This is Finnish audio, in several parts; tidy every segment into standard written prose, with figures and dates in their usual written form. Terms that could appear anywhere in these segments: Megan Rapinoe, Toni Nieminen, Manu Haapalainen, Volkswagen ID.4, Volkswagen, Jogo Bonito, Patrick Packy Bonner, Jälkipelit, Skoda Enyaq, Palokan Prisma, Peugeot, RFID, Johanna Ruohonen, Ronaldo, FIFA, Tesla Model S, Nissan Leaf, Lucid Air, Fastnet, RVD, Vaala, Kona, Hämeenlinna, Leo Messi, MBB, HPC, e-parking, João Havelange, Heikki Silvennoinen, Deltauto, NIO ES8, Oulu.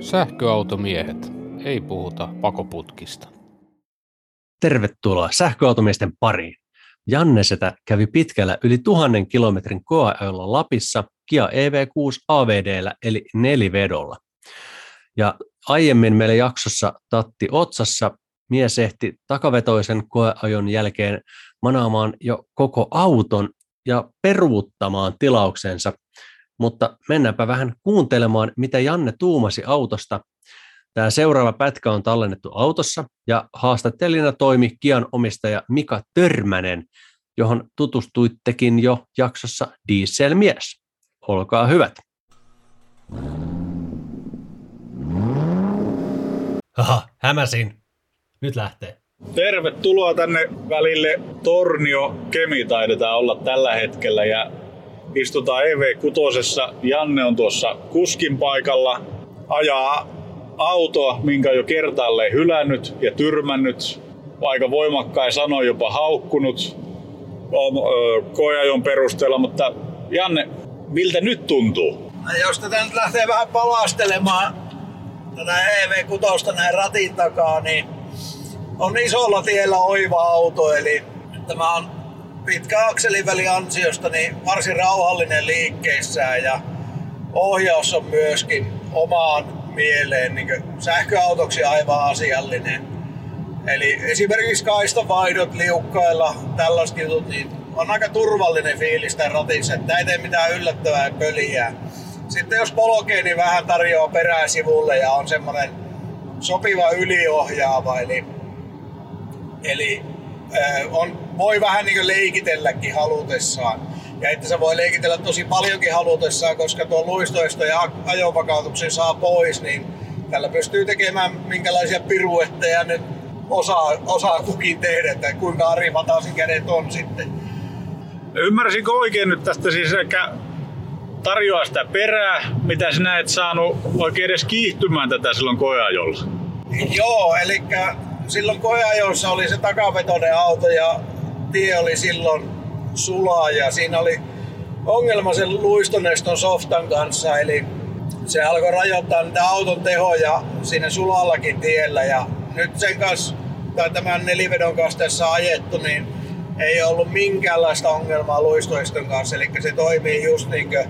Sähköautomiehet, ei puhuta pakoputkista. Tervetuloa sähköautomiesten pariin. Janne setä kävi pitkällä yli 1000 kilometrin koeajolla Lapissa Kia EV6 AVD:llä eli nelivedolla. Ja aiemmin meillä jaksossa Tatti otsassa mies ehti takavetoisen koeajon jälkeen manaamaan jo koko auton ja peruuttamaan tilauksensa. Mutta mennäänpä vähän kuuntelemaan, mitä Janne tuumasi autosta. Tämä seuraava pätkä on tallennettu autossa ja haastattelijana toimi Kian omistaja Mika Törmänen, johon tutustuittekin jo jaksossa Dieselmies. Olkaa hyvät. Aha, hämäsin. Nyt lähtee. Tervetuloa tänne välille Tornio, Kemi taidetaan olla tällä hetkellä ja istutaan EV6:ssa. Janne on tuossa kuskin paikalla, ajaa autoa, minkä jo kertaalleen hylännyt ja tyrmännyt, aika voimakkain sanoin jopa haukkunut koeajon perusteella, mutta Janne, miltä nyt tuntuu? Jos tätä nyt lähtee vähän palastelemaan tätä EV6 näin ratin takaa, niin on isolla tiellä oiva auto, eli tämä on pitkä akselivälin ansiosta niin varsin rauhallinen liikkeessään ja ohjaus on myöskin omaan mieleen niin sähköautoksi aivan asiallinen. Eli esimerkiksi kaistanvaihdot liukkailla, tällaiset jutut, niin on aika turvallinen fiilis tämän ratissa, että ei tee mitään yllättävää pöliä. Sitten jos polkee, niin vähän tarjoaa perää sivulle ja on semmoinen sopiva yliohjaava, eli voi vähän niin kuin leikitelläkin halutessaan. Ja että se voi leikitellä tosi paljonkin halutessaan, koska tuo luistoisto ja ajovakautuksen saa pois, niin tällä pystyy tekemään minkälaisia piruetteja nyt osaa kukin tehdä, että kuinka arivatasin kädet on sitten. Ymmärsinkö oikein nyt tästä siis, että tarjoaa sitä perää, mitä sinä et saanut oikein edes kiihtymään tätä silloin koeajolla? Joo, eli silloin koeajoissa oli se takavetoinen auto ja tie oli silloin sulaa ja siinä oli ongelma sen luistoneston softan kanssa, eli se alkoi rajoittaa niitä auton tehoja siinä sulallakin tiellä ja nyt sen kanssa, tai tämän nelivedon kanssa tässä ajettu, niin ei ollut minkäänlaista ongelmaa luistoneston kanssa, eli se toimii just niin kuin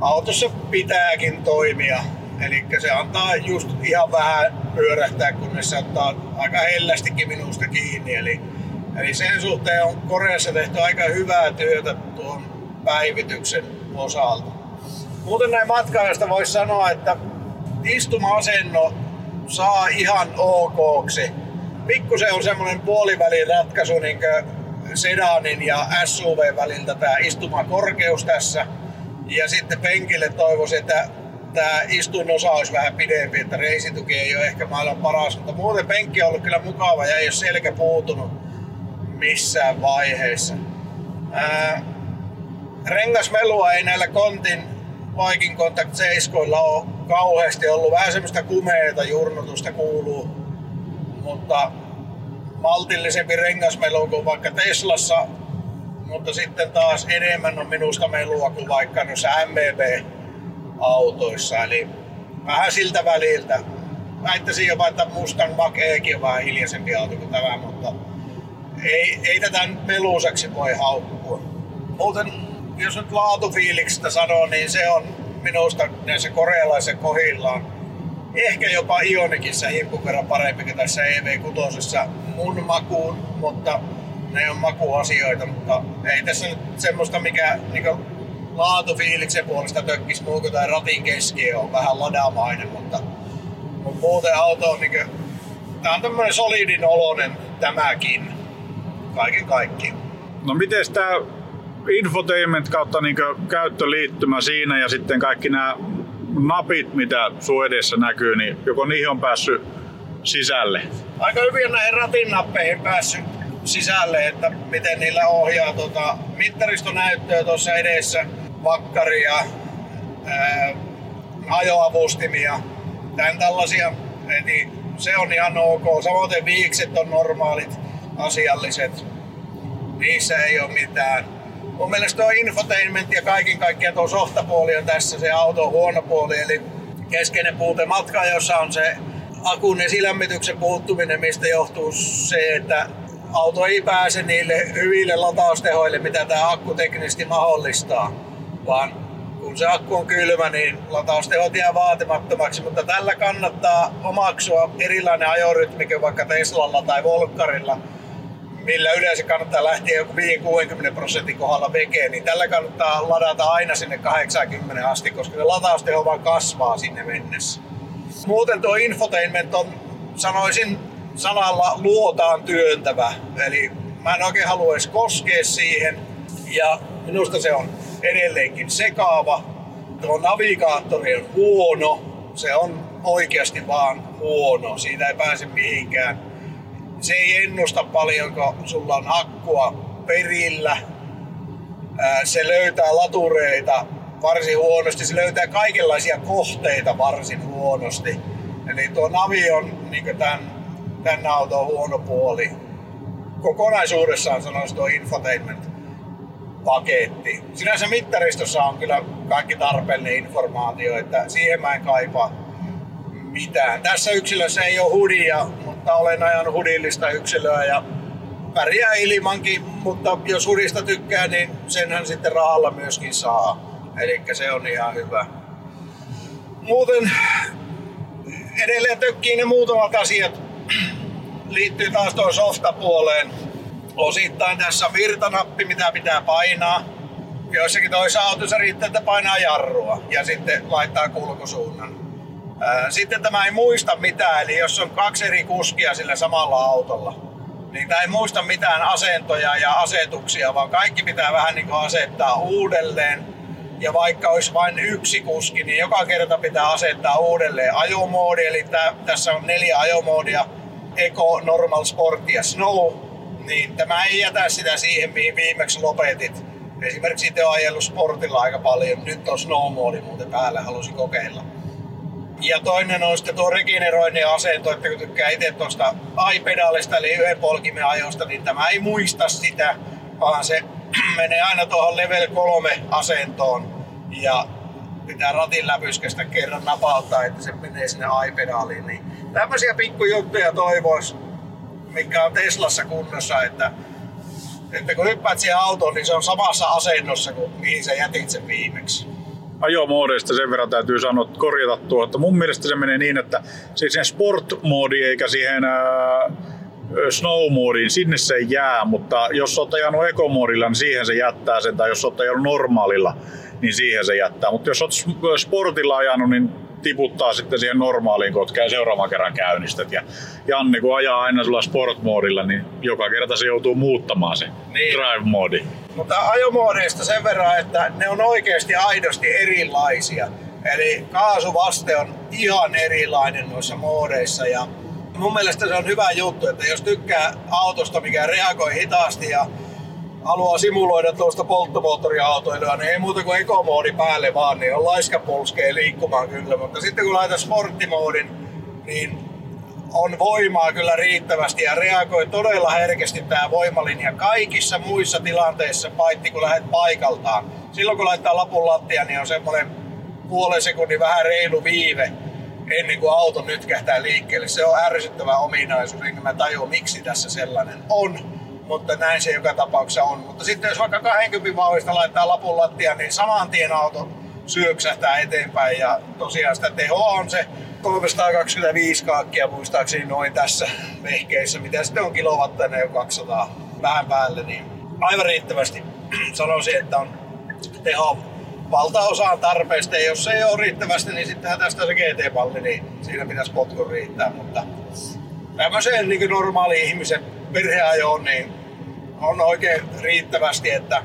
autossa pitääkin toimia. Eli se antaa just ihan vähän pyörähtää, kunnes se ottaa aika hellästikin minusta kiinni. Eli sen suhteen on Koreassa tehty aika hyvää työtä tuon päivityksen osalta. Muuten näin matkaajasta voisi sanoa, että istuma-asenno saa ihan okoksi. Pikkusen on semmoinen puolivälin ratkaisu niin kuin sedanin ja SUV väliltä tämä istumakorkeus tässä. Ja sitten penkille toivoisin, että tämä istuinosa olisi vähän pidempi, että reisituki ei ole ehkä maailman paras, mutta muuten penkki on ollut kyllä mukava ja ei ole selkä puutunut missään vaiheessa. Rengasmelua ei näillä kontin Viking Contact 7:illä ole kauheasti ollut. Vähän semmoista kumeeta jurnutusta kuuluu, mutta maltillisempi rengasmelu kuin vaikka Teslassa, mutta sitten taas enemmän on minusta melua kuin vaikka noissa MBB-autoissa, eli vähän siltä väliltä. Väittäisin jopa, että Mustang Mach-Ekin on vähän hiljaisempi auto kuin tämä, mutta ei tätä nyt meluusaksi voi haukkua. Muuten, jos nyt laatufiiliksestä sanoo, niin se on minusta näissä korealaisissa kohdillaan ehkä jopa Ioniqissa himpun verran parempi kuin tässä EV6 mun makuun, mutta ne on makuasioita, mutta ei tässä nyt semmoista, mikä niin laatufiiliksen puolesta tökkisi muu kuin tämä ratin keskiö on vähän ladamainen, mutta muuten auto on niin kuin, tämä on tämmöinen solidin oloinen tämäkin, kaiken kaikkiaan. No miten tämä infotainment kautta niin kuin käyttöliittymä siinä ja sitten kaikki nämä napit, mitä sun edessä näkyy, niin joko niihin on päässyt sisälle? Aika hyvin näihin ratinnappeihin päässyt sisälle, että miten niillä ohjaa mittaristonäyttöä tuossa edessä, vakkaria, ajoavustimia, tämän tällaisia. Eli se on ihan ok. Samoin viikset on normaalit, asialliset. Niissä ei ole mitään. Mun mielestä tuo infotainment ja kaiken kaikkiaan tuo softapuoli on tässä se auton huono puoli, eli keskeinen puute matkaajossa on se akun esilämmityksen puuttuminen, mistä johtuu se, että auto ei pääse niille hyville lataustehoille, mitä tämä akku teknisesti mahdollistaa, vaan kun se akku on kylmä, niin lataustehot jää vaatimattomaksi, mutta tällä kannattaa omaksua erilainen ajorytmi kuin vaikka Teslalla tai Volkkarilla, millä yleensä kannattaa lähteä joku 5-60% kohdalla vekeen, niin tällä kannattaa ladata aina sinne 80 asti, koska se latausteho vaan kasvaa sinne mennessä. Muuten tuo infotainment on, sanoisin sanalla, luotaan työntävä, eli mä en oikein halua edes koskea siihen, ja minusta se on edelleenkin sekaava. Tuo navigaattori on huono, se on oikeasti vaan huono, siitä ei pääse mihinkään. Se ei ennusta paljonko sulla on akkua perillä. Se löytää latureita varsin huonosti. Se löytää kaikenlaisia kohteita varsin huonosti. Eli tuo navi on niin tämän auton huono puoli. Kokonaisuudessaan sanoisi tuo infotainment-paketti. Sinänsä mittaristossa on kyllä kaikki tarpeellinen informaatio, että siihen mä en kaipaa mitään. Tässä yksilössä ei ole hudia, mutta olen ajanut hudillista yksilöä ja pärjää ilmankin, mutta jos hudista tykkää, niin senhän sitten rahalla myöskin saa. Eli se on ihan hyvä. Muuten edelleen tökkii ne muutamat asiat. Liittyy taas tuon softapuoleen. Osittain tässä on virtanappi, mitä pitää painaa. Joissakin toissa autossa riittää, että painaa jarrua ja sitten laittaa kulkusuunnan. Sitten tämä ei muista mitään, eli jos on kaksi eri kuskia sillä samalla autolla, niin tämä ei muista mitään asentoja ja asetuksia, vaan kaikki pitää vähän niin kuin asettaa uudelleen. Ja vaikka olisi vain yksi kuski, niin joka kerta pitää asettaa uudelleen ajomoodi, eli tässä on 4 ajomoodia, Eco, Normal, Sport ja Snow, niin tämä ei jätä sitä siihen, mihin viimeksi lopetit. Esimerkiksi itse olen ajellut Sportilla aika paljon, nyt on Snow-moodi muuten päällä, halusin kokeilla. Ja toinen on sitten tuo regeneroinnin asento, että kun tykkää itse tuosta ai-pedaalista eli yhden polkimen ajosta, niin tämä ei muista sitä, vaan se menee aina tuohon level 3 asentoon ja pitää ratin läpyskästä kerran napauttaa, että se menee sinne ai-pedaaliin. Niin tämmöisiä pikkujuttuja toivois, mikä on Teslassa kunnossa, että kun hyppäät siihen autoon, niin se on samassa asennossa kuin mihin sä jätit sen viimeksi. Ajomoodeista sen verran täytyy sanoa, että korjata tuo, että mun mielestä se menee niin, että siihen sport-moodiin eikä siihen snow-moodiin, sinne se ei jää, mutta jos olet ajanut ekomoodilla, niin siihen se jättää sen, tai jos olet ajanut normaalilla, niin siihen se jättää, mutta jos olet sportilla ajanut, niin tiputtaa sitten siihen normaaliin, kun seuraavan kerran käynnistät. Ja Janne, kun ajaa aina sulla sport-moodilla, niin joka kerta se joutuu muuttamaan se niin. Drive-moodi. Mutta ajomoodeista sen verran, että ne on oikeasti aidosti erilaisia. Eli kaasuvaste on ihan erilainen noissa moodeissa. Ja mun mielestä se on hyvä juttu, että jos tykkää autosta, mikä reagoi hitaasti ja haluaa simuloida tuosta polttomoottoriautoilua, niin ei muuta kuin ekomoodi päälle vaan, niin on laiska polskee liikkumaan kyllä. Mutta sitten kun laitat sporttimoodin, niin on voimaa kyllä riittävästi ja reagoi todella herkästi tämä voimalinja kaikissa muissa tilanteissa, paitsi kun lähdet paikaltaan. Silloin kun laittaa lapun lattia, niin on semmoinen puolen sekunnin vähän reilu viive ennen kuin auto nytkähtää liikkeelle. Se on ärsyttävä ominaisuus, enkä mä tajua miksi tässä sellainen on. Mutta näin se joka tapauksessa on. Mutta sitten jos vaikka 20 vauhdista laittaa lapun lattia, niin saman tien auto syöksähtää eteenpäin. Ja tosiaan sitä tehoa on se 325 kaakkia muistaakseni noin tässä vehkeissä, mitä sitten on kilowattainen jo 200 vähän päälle. Niin aivan riittävästi sanoisin, että on teho valtaosaan tarpeesta. Ja jos se ei ole riittävästi, niin sittenhän tästä se GT-palli, niin siinä pitäisi potku riittää. Mutta tämmöiseen niin kuin normaali ihmisen perheajoon, niin on oikein riittävästi, että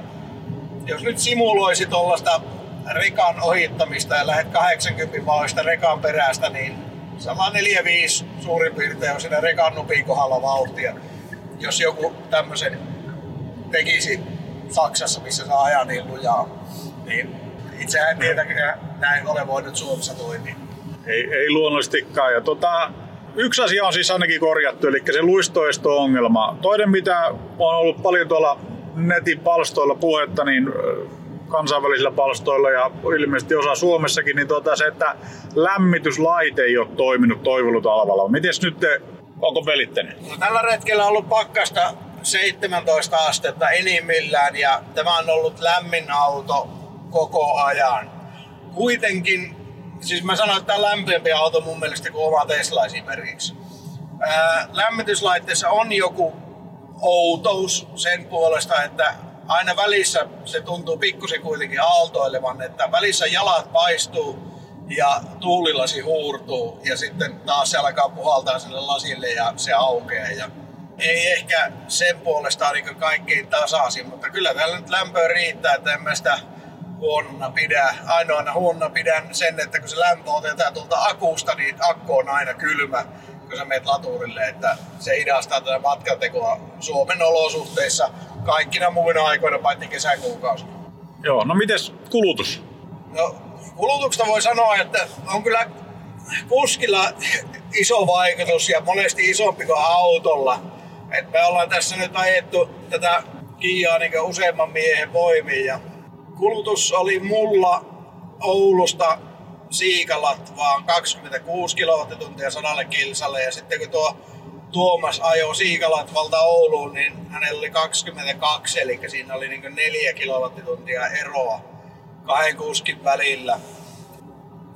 jos nyt simuloisi tuollaista rekan ohittamista ja lähdet 80 vauhdista rekan perästä, niin sama 4-5 suurin piirtein on siinä rekan nupin kohdalla vauhtia. Jos joku tämmöisen tekisi Saksassa, missä saa ajaa niin lujaa, niin itsehän en tietäkään näin ole voinut Suomessa toimia. Ei luonnollisestikaan. Ja yksi asia on siis ainakin korjattu, eli se luistoisto-ongelma. Toinen, mitä on ollut paljon tuolla netin palstoilla puhetta, niin kansainvälisillä palstoilla ja ilmeisesti osa Suomessakin, niin se, että lämmityslaite ei ole toiminut toivolla talvella. Mites nyt, onko pelittänyt? No, tällä retkellä on ollut pakkasta 17 astetta enimmillään ja tämä on ollut lämmin auto koko ajan. Kuitenkin, siis mä sanoin, että tämä on lämpiämpi auto mun mielestä kuin oma Tesla esimerkiksi. Lämmityslaitteessa on joku outous sen puolesta, että aina välissä se tuntuu pikkusen kuitenkin aaltoilevan, että välissä jalat paistuu ja tuulilasi huurtuu ja sitten taas se alkaa puhaltaa sille lasille ja se aukeaa. Ja ei ehkä sen puolesta niin kaikkein tasaisin, mutta kyllä täällä nyt lämpöä riittää, että en mä sitä huonona pidä. Ainoana huonona pidän sen, että kun se lämpö otetaan tuolta akusta, niin akku on aina kylmä, kun sä menet laturille, että se hidastaa tätä matkantekoa Suomen olosuhteissa kaikkina muina aikoina, paitsi kesäkuukausina. Joo, no mites kulutus? No, kulutuksesta voi sanoa, että on kyllä kuskilla iso vaikutus ja monesti isompi kuin autolla. Et me ollaan tässä nyt ajettu tätä Kiaa niin useamman miehen voimiin ja kulutus oli mulla Oulusta Siikalatvaan 26 kilowattituntia 100 kilsalle ja sitten kun tuo Tuomas ajoi Siikalatvalta Ouluun, niin hänellä oli 22, eli siinä oli niin 4 kilowattituntia eroa kahden kuskin välillä.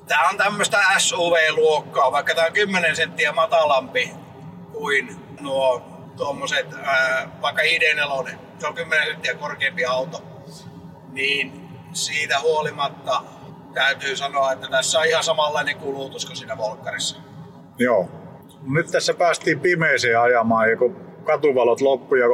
Tämä on tämmöistä SUV-luokkaa, vaikka tämä on 10 senttiä matalampi kuin nuo tuommoiset, vaikka ID.4, se on 10 senttiä korkeampi auto, niin siitä huolimatta täytyy sanoa, että tässä on ihan samanlainen kulutus kuin siinä Volkkarissa. Joo. Nyt tässä päästiin pimeeseen ajamaan ja kun katuvalot loppui ja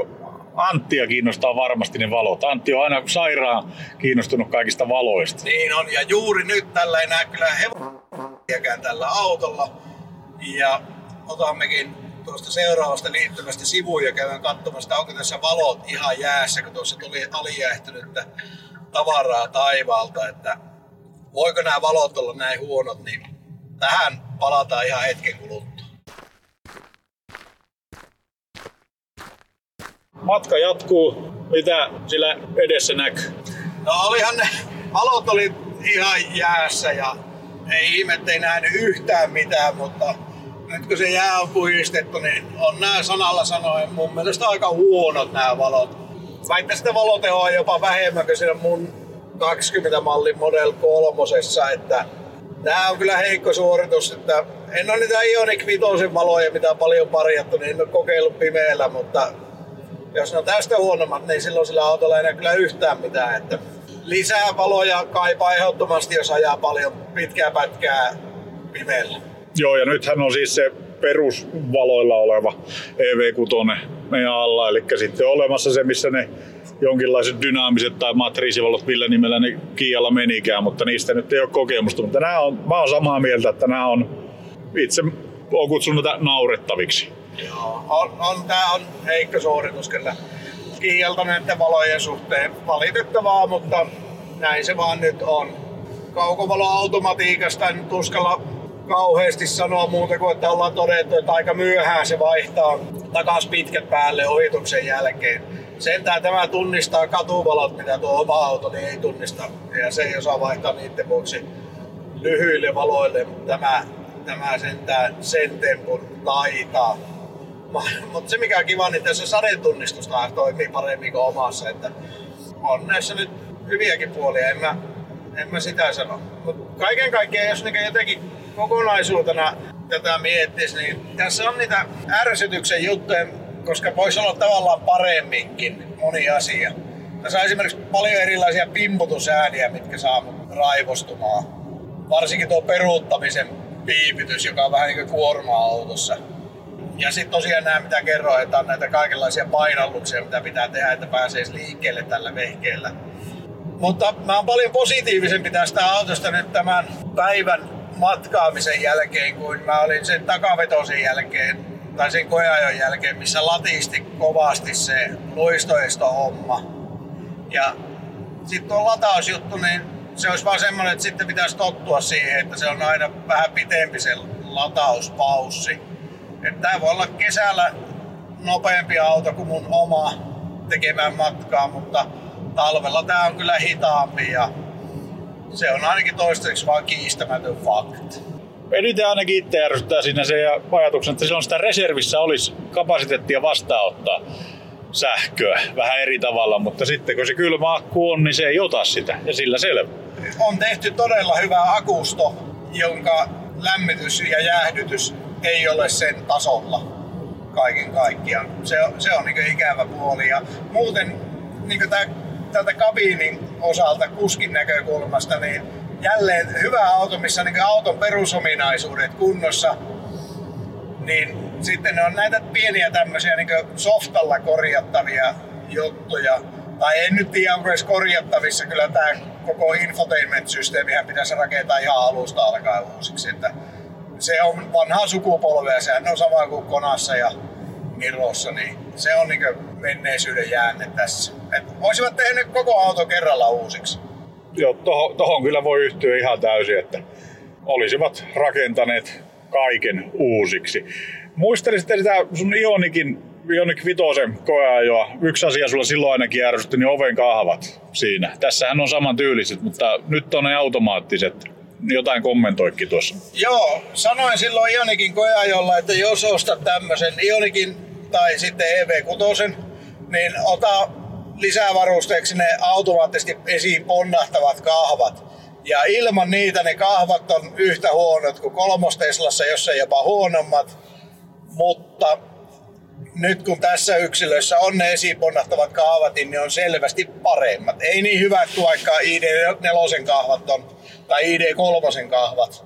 Anttia kiinnostaa varmasti ne valot. Antti on aina sairaan kiinnostunut kaikista valoista. Niin on ja juuri nyt tällä ei näe kyllä hevosiäkään tällä autolla. Ja otammekin tuosta seuraavasta liittymästä sivuun ja käydään katsomassa, onko tässä valot ihan jäässä, kun tuossa tuli alijäähtynyttä tavaraa taivaalta. Että voiko nämä valot olla näin huonot, niin tähän palataan ihan hetken kuluttua. Matka jatkuu. Mitä sillä edessä näkyy? No olihan ne valot oli ihan jäässä ja ei ihmettei nähnyt yhtään mitään, mutta nyt kun se jää on puhdistettu, niin on nämä sanalla sanoen mun mielestä aika huonot nämä valot. Väittäisin, että valotehoa on jopa vähemmän kuin siinä mun 20-mallin Model 3, että tämä on kyllä heikko suoritus, että en ole niitä Ioniq 5 valoja, mitä on paljon parjattu, niin en ole kokeillut pimeällä, mutta jos ne on tästä huonommat, niin silloin sillä autolla ei enää kyllä yhtään mitään. Että lisää valoja kaipaa ehdottomasti, jos ajaa paljon pitkää pätkää pimeällä. Joo, ja nythän on siis se perusvaloilla oleva EV6 meidän alla, eli sitten olemassa se, missä ne jonkinlaiset dynaamiset tai matriisivalot, millä nimellä ne Kialla menikään, mutta niistä nyt ei ole kokemusta. Mutta nämä on, mä oon samaa mieltä, että nämä on, itse oon kutsunut tätä naurettaviksi. Joo, tää on heikko suoritus kyllä Kiialta näiden valojen suhteen. Valitettavaa, mutta näin se vaan nyt on. Kaukovaloautomatiikasta en tuskalla kauheasti sanoa muuta kuin, että ollaan todettu, että aika myöhään se vaihtaa takas pitkät päälle ohituksen jälkeen. Sentään tämä tunnistaa katuvalot, mitä tuo oma auto niin ei tunnista. Ja se ei osaa vaihtaa niiden vuoksi lyhyille valoille, mutta tämä sentään sen tempun taitaa. Mutta se mikä on kiva, niin tässä sadetunnistusta toimii paremmin kuin omassa. Että on näissä nyt hyviäkin puolia, en mä sitä sano. Mut kaiken kaikkiaan, jos jotenkin kokonaisuutena tätä miettisi, niin tässä on niitä ärsytyksen juttuja, koska voisi olla tavallaan paremminkin moni asia. Tässä on esimerkiksi paljon erilaisia pimputusääniä, mitkä saa mut raivostumaan. Varsinkin tuo peruuttamisen piipitys, joka on vähän niin kuin kuorma-autossa. Ja sitten tosiaan nämä, mitä kerroin, että on näitä kaikenlaisia painalluksia, mitä pitää tehdä, että pääsee liikkeelle tällä vehkeellä. Mutta mä oon paljon positiivisempi tästä autosta nyt tämän päivän matkaamisen jälkeen, kuin mä olin sen takavetosen jälkeen tai sen koeajon jälkeen, missä latisti kovasti se luistoistohomma. Ja sitten tuo latausjuttu, niin se olisi vaan semmoinen, että sitten pitäisi tottua siihen, että se on aina vähän pitempi se latauspaussi. Että tämä voi olla kesällä nopeampi auto kuin mun oma, tekemään matkaa, mutta talvella tämä on kyllä hitaampi ja se on ainakin toistaiseksi vaan kiistämätön fakta. Eniten ainakin itse järsyttää siinä se ja ajatuksen, että silloin sitä reservissä olisi kapasiteettia vastaanottaa sähköä vähän eri tavalla, mutta sitten kun se kylmä akku on, niin se ei ota sitä ja sillä selvä. On tehty todella hyvä akusto, jonka lämmitys ja jäähdytys ei ole sen tasolla kaiken kaikkiaan. Se on niin ikävä puoli ja muuten niin tältä kabiinin osalta kuskin näkökulmasta niin jälleen hyvä auto, missä on niin auton perusominaisuudet kunnossa, niin sitten ne on näitä pieniä tämmöisiä niin softalla korjattavia juttuja. Tai en nyt tiedä, onko edes korjattavissa. Kyllä tämä koko infotainment-systeemihän pitäisi rakentaa ihan alusta alkaen uusiksi. Että se on vanhaa sukupolvea, sehän on sama kuin Konassa ja Mirossa, niin se on niin menneisyyden jäänne tässä. Että olisivat tehneet koko auto kerralla uusiksi. Joo, tohon kyllä voi yhtyä ihan täysin, että olisivat rakentaneet kaiken uusiksi. Muistelin sitten sitä sun Ioniq 5:n koeajoa. Yksi asia sulla silloin ainakin ärsytti, niin oven kahvat siinä. Tässähän on samantyyliset, mutta nyt on ne automaattiset. Jotain kommentoikin tuossa. Joo, sanoin silloin Ioniqin koeajolla, että jos ostat tämmöisen Ioniqin tai sitten EV6, niin ota lisävarusteeksi ne automaattisesti esiin ponnahtavat kahvat. Ja ilman niitä ne kahvat on yhtä huonot kuin kolmosteslassa, jos ei jopa huonommat. Mutta nyt kun tässä yksilössä on ne esiponnahtavat kahvat, niin ne on selvästi paremmat. Ei niin hyvät kuin vaikka ID.4 kahvat on, tai ID.3 kahvat,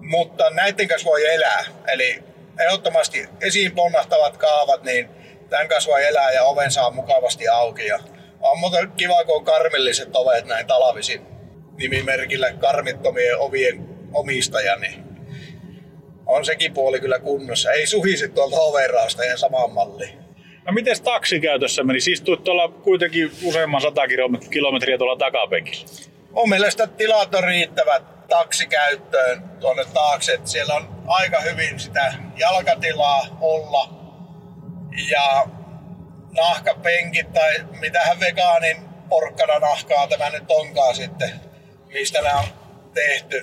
mutta näiden kanssa voi elää. Eli ehdottomasti esiponnahtavat kahvat, niin tämän kanssa voi elää ja oven saa mukavasti auki. Ja on muuten kiva, kun on karmilliset ovet näin talvisin nimimerkillä karmittomien ovien omistajani. Niin on sekin puoli kyllä kunnossa. Ei suhisi tuolta overaasta ja samaan malliin. No mites taksikäytössä meni? Siis tuit tuolla kuitenkin useamman 100 kilometriä tuolla takapenkillä. On meillä sitä tilat on riittävät taksikäyttöön tuonne taakse. Et siellä on aika hyvin sitä jalkatilaa olla. Ja nahkapenkit tai mitähän vegaanin porkkana nahkaa tämä nyt onkaan sitten, mistä nämä on tehty.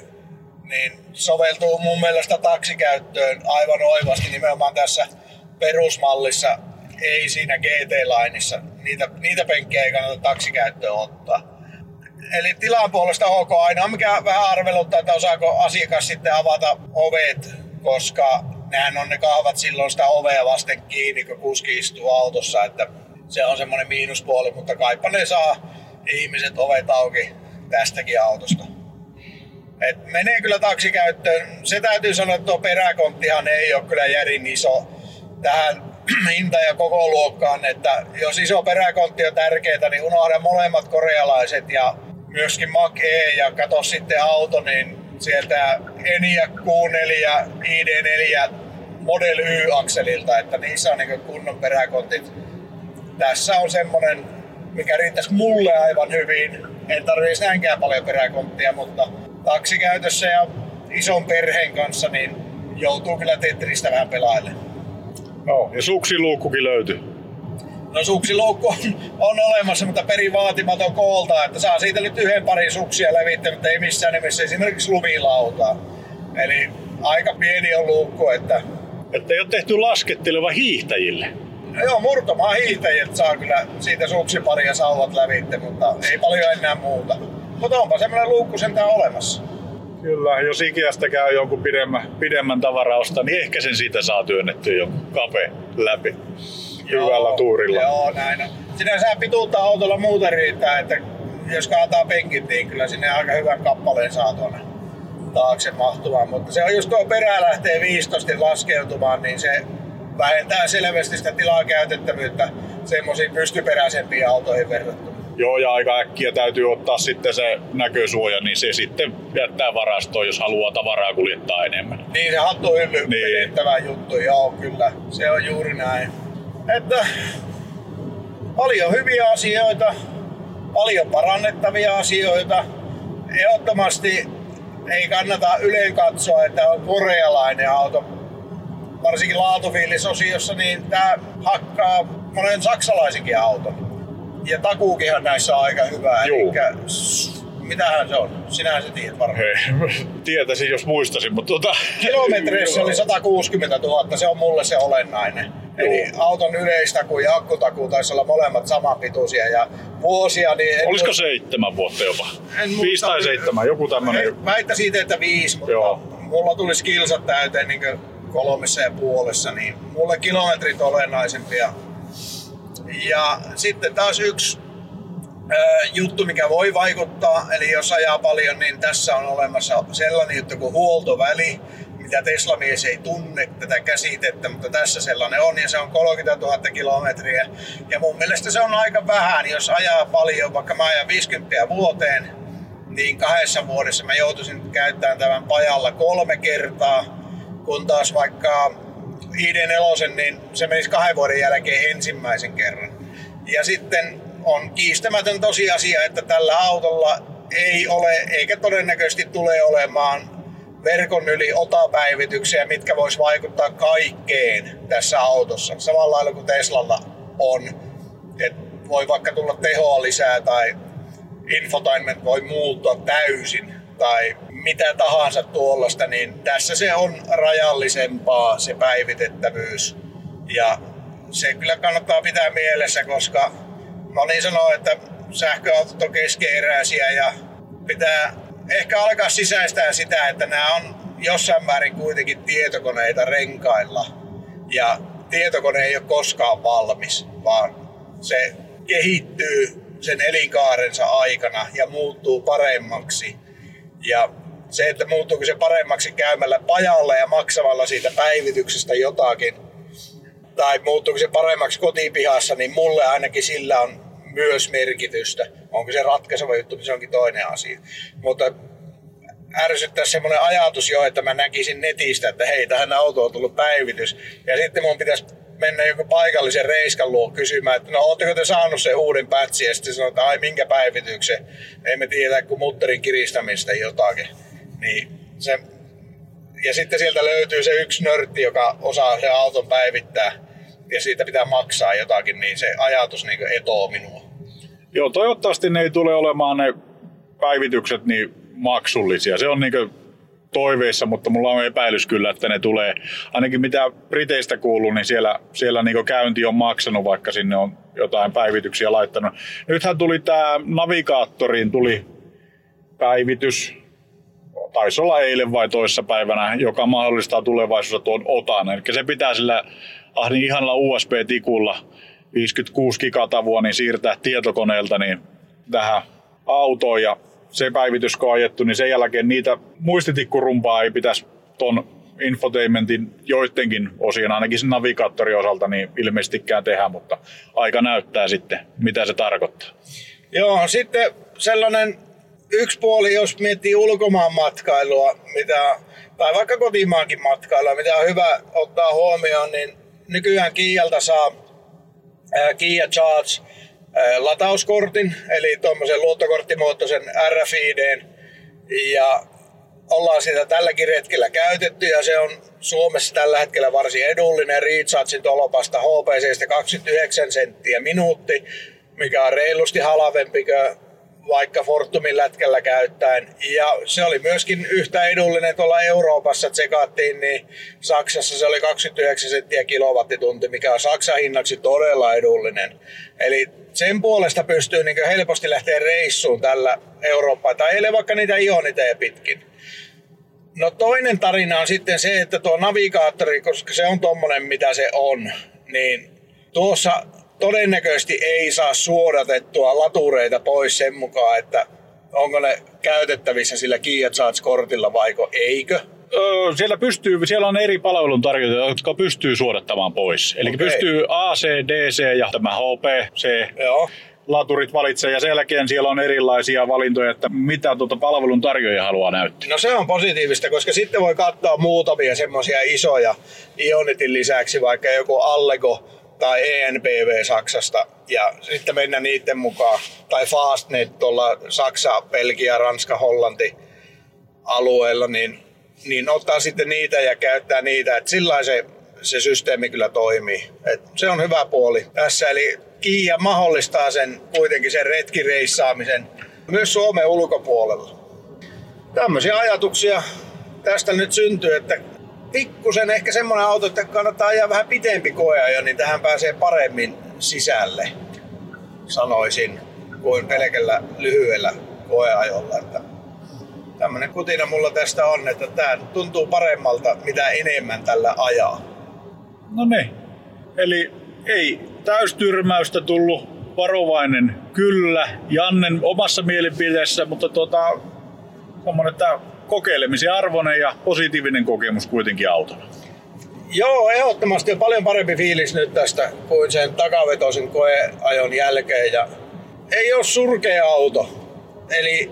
Niin soveltuu mun mielestä taksikäyttöön aivan oivasti nimenomaan tässä perusmallissa, ei siinä GT-lainissa. Niitä penkkejä ei kannata taksikäyttöön ottaa. Eli tilan puolesta ok, aina mikä vähän arveluttaa, että osaako asiakas sitten avata ovet, koska nehän on ne kahvat silloin sitä ovea vasten kiinni, kun kuski istuu autossa. Että se on semmoinen miinuspuoli, mutta kaipa ne saa ihmiset ovet auki tästäkin autosta. Et menee kyllä taksikäyttöön. Se täytyy sanoa, että tuo peräkonttihan ei ole kyllä järin iso tähän hinta- ja koko luokkaan. Että jos iso peräkontti on tärkeää, niin unohda molemmat korealaiset ja myöskin Mach-E ja katso sitten auto, niin sieltä Enyaq Q4 ja ID.4 Model Y-akselilta, että niissä on niin kunnon peräkontit. Tässä on semmoinen, mikä riittäisi mulle aivan hyvin. En tarvitsisi näinkään paljon peräkonttia, mutta taksikäytössä ja ison perheen kanssa niin joutuu kyllä Tetristä vähän pelailemaan. No, ja suksiluukkukin löytyy. No suksiluukku on olemassa, mutta perin vaatimaton kooltaan, että saa siitä nyt yhden parin suksia lävitse, mutta ei missään nimessä esimerkiksi lumilautaa. Eli aika pieni on luukku, että... Että ei ole tehty lasketteleva hiihtäjille. No joo, murtomaan hiihtäjät saa kyllä siitä suksiparia sauvat lävitse, mutta ei paljon enää muuta. Mutta onpa semmoinen luukku sentään olemassa. Kyllä, jos Ikeasta käy jonkun pidemmän tavarausta, niin ehkä sen siitä saa työnnettyä jonkun kape läpi. Joo, hyvällä tuurilla. Joo, näin on. Sinänsä pituutta autolla muuta riittää, että jos kaataa penkit, niin kyllä sinne aika hyvän kappaleen saa tuonne taakse mahtumaan. Mutta se on just tuo perä lähtee 15 laskeutumaan, niin se vähentää selvästi sitä tilaa käytettävyyttä semmoisiin pystyperäisempiin autoihin verrattuna. Joo, ja aika äkkiä täytyy ottaa sitten se näkösuoja, niin se sitten jättää varastoon, jos haluaa tavaraa kuljettaa enemmän. Niin, se hattuhylly menettävä juttu, joo kyllä, se on juuri näin. Että paljon hyviä asioita, paljon parannettavia asioita. Ehdottomasti ei kannata yleen katsoa, että on korealainen auto. Varsinkin laatufiilisosiossa, niin tämä hakkaa monen saksalaisenkin auton. Ja takuukinhan näissä on aika hyvää. Elikkä, mitähän se on? Sinähän se tiedät varmaan. Tietäisin, jos muistaisin, mutta kilometreissä oli 160 000, se on mulle se olennainen. Eli auton yleistaku ja akkutakuu taisi olla molemmat samanpituisia ja vuosia. Niin olisiko 7 vuotta jopa? 5 tai 7, joku tämmöinen. Väittä siitä, että 5, mutta mulla tulisi kilsat täyteen niin 3,5, niin mulle kilometrit olennaisempia. Ja sitten taas yksi juttu, mikä voi vaikuttaa, eli jos ajaa paljon, niin tässä on olemassa sellainen juttu kuin huoltoväli, mitä Tesla-mies ei tunne tätä käsitettä, mutta tässä sellainen on, ja se on 30 000 kilometriä. Ja mun mielestä se on aika vähän, jos ajaa paljon, vaikka mä ajan 50 vuoteen, niin 2 vuodessa mä joutuisin käyttämään tämän pajalla 3 kertaa, kun taas vaikka ID.4, niin se menisi 2 vuoden jälkeen ensimmäisen kerran. Ja sitten on kiistämätön tosiasia, että tällä autolla ei ole eikä todennäköisesti tule olemaan verkon yli otapäivityksiä, mitkä vois vaikuttaa kaikkeen tässä autossa. Samalla lailla kuin Teslalla on, että voi vaikka tulla tehoa lisää tai infotainment voi muuttua täysin tai mitä tahansa tuollaista, niin tässä se on rajallisempaa se päivitettävyys. Ja se kyllä kannattaa pitää mielessä, koska moni sanoo, että sähköautot on keskeneräisiä ja pitää ehkä alkaa sisäistää sitä, että nämä on jossain määrin kuitenkin tietokoneita renkailla. Ja tietokone ei ole koskaan valmis, vaan se kehittyy sen elinkaarensa aikana ja muuttuu paremmaksi. Ja se, että muuttuuko se paremmaksi käymällä pajalla ja maksamalla siitä päivityksestä jotakin, tai muuttuuko se paremmaksi kotipihassa, niin mulle ainakin sillä on myös merkitystä. Onko se ratkaiseva juttu, se onkin toinen asia. Mutta ärsyttää semmoinen ajatus jo, että mä näkisin netistä, että hei, tähän autoon on tullut päivitys. Ja sitten mun pitäisi mennä joku paikallisen reiskan luo kysymään, että no ootteko te saanut sen uuden pätsin? Ja sitten sanoo, että ai minkä päivityksen? Emme tiedä, kun mutterin kiristämistä jotakin. Niin se. Ja sitten sieltä löytyy se yksi nörtti, joka osaa sen auton päivittää. Ja siitä pitää maksaa jotakin, niin se ajatus niin kuin etoo minua. Joo, toivottavasti ne ei tule olemaan ne päivitykset niin maksullisia. Se on niin kuin toiveissa, mutta mulla on epäilys kyllä, että ne tulee. Ainakin mitä Briteistä kuuluu, niin siellä niin kuin käynti on maksanut, vaikka sinne on jotain päivityksiä laittanut. Nythän tuli tämä navigaattoriin tuli päivitys. Taisi olla eilen vai toissapäivänä, joka mahdollistaa tulevaisuudessa tuon otan. Eli se pitää sillä niin ihanalla USB-tikulla 56 gigatavua niin siirtää tietokoneelta niin tähän autoon. Ja se päivitys, kun on ajettu, niin sen jälkeen niitä muistitikkurumpaa ei pitäisi ton infotainmentin joidenkin osien, ainakin sen navigaattorin osalta, niin ilmeisestikään tehdä, mutta aika näyttää sitten, mitä se tarkoittaa. Joo, sitten sellainen yksi puoli, jos miettii ulkomaan matkailua, tai vaikka kotimaankin matkailua, mitä on hyvä ottaa huomioon, niin nykyään Kialta saa Kia Charge latauskortin, eli tuommoisen luottokorttimuotoisen RFID:n, ja ollaan sitä tälläkin retkellä käytetty, ja se on Suomessa tällä hetkellä varsin edullinen. Rechargein tolopasta HPC:stä 29 senttiä minuutti, mikä on reilusti halvempi kuin vaikka Fortumin lätkällä käyttäen. Ja se oli myöskin yhtä edullinen tuolla Euroopassa, tsekattiin, niin Saksassa se oli 29 senttiä kilowattitunti, mikä on Saksan hinnaksi todella edullinen. Eli sen puolesta pystyy niin kuin helposti lähteä reissuun tällä Eurooppaan, tai ei vaikka niitä Ioniteja pitkin. No toinen tarina on sitten se, että tuo navigaattori, koska se on tommonen mitä se on, niin tuossa todennäköisesti ei saa suodatettua latureita pois sen mukaan, että onko ne käytettävissä sillä Kia Charge-kortilla vaiko eikö? Siellä on eri palveluntarjoajia, jotka pystyy suodattamaan pois. Eli pystyy AC, DC ja tämä HPC. Joo. Laturit valitsee ja sen jälkeen siellä on erilaisia valintoja, että mitä palveluntarjoaja haluaa näyttää. No se on positiivista, koska sitten voi katsoa muutamia semmoisia isoja Ionitin lisäksi, vaikka joku Allego tai ENPV Saksasta, ja sitten mennä niiden mukaan, tai Fastnet tuolla Saksa, Belgia, Ranska, Hollanti alueella, niin ottaa sitten niitä ja käyttää niitä, että sillä se systeemi kyllä toimii. Et se on hyvä puoli tässä, eli Kia mahdollistaa sen kuitenkin sen retkireissaamisen myös Suomen ulkopuolella. Tämmöisiä ajatuksia tästä nyt syntyy, että pikkusen ehkä semmoinen auto, että kannattaa ajaa vähän pitempi koeajo, niin tähän pääsee paremmin sisälle, sanoisin, kuin pelkällä lyhyellä koeajolla. Että tämmöinen kutina mulla tästä on, että tämä tuntuu paremmalta, mitä enemmän tällä ajaa. No niin, eli ei täystyrmäystä tullut, varovainen kyllä, Jannen omassa mielipiteessä, mutta semmoinen, että kokeilemisen arvoinen ja positiivinen kokemus kuitenkin autolla. Joo, ehdottomasti on paljon parempi fiilis nyt tästä kuin sen takavetoisen koeajon jälkeen. Ja ei ole surkea auto, eli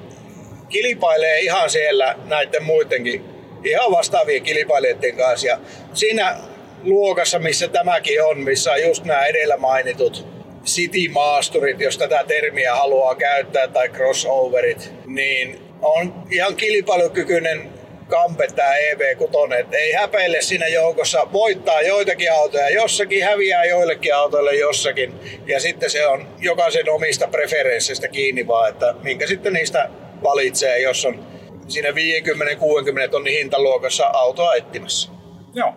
kilpailee ihan siellä näiden muidenkin ihan vastaavien kilpailijoiden kanssa. Ja siinä luokassa, missä tämäkin on, missä on just nämä edellä mainitut citymaasturit, jos tätä termiä haluaa käyttää, tai crossoverit, niin on ihan kilpailukykyinen kampe tämä EV6. Ei häpeile siinä joukossa, voittaa joitakin autoja jossakin, häviää joillekin autoille jossakin. Ja sitten se on jokaisen omista preferensseistä kiinni vaan, että minkä sitten niistä valitsee, jos on siinä 50-60 tonnin hintaluokassa autoa etsimässä. Joo.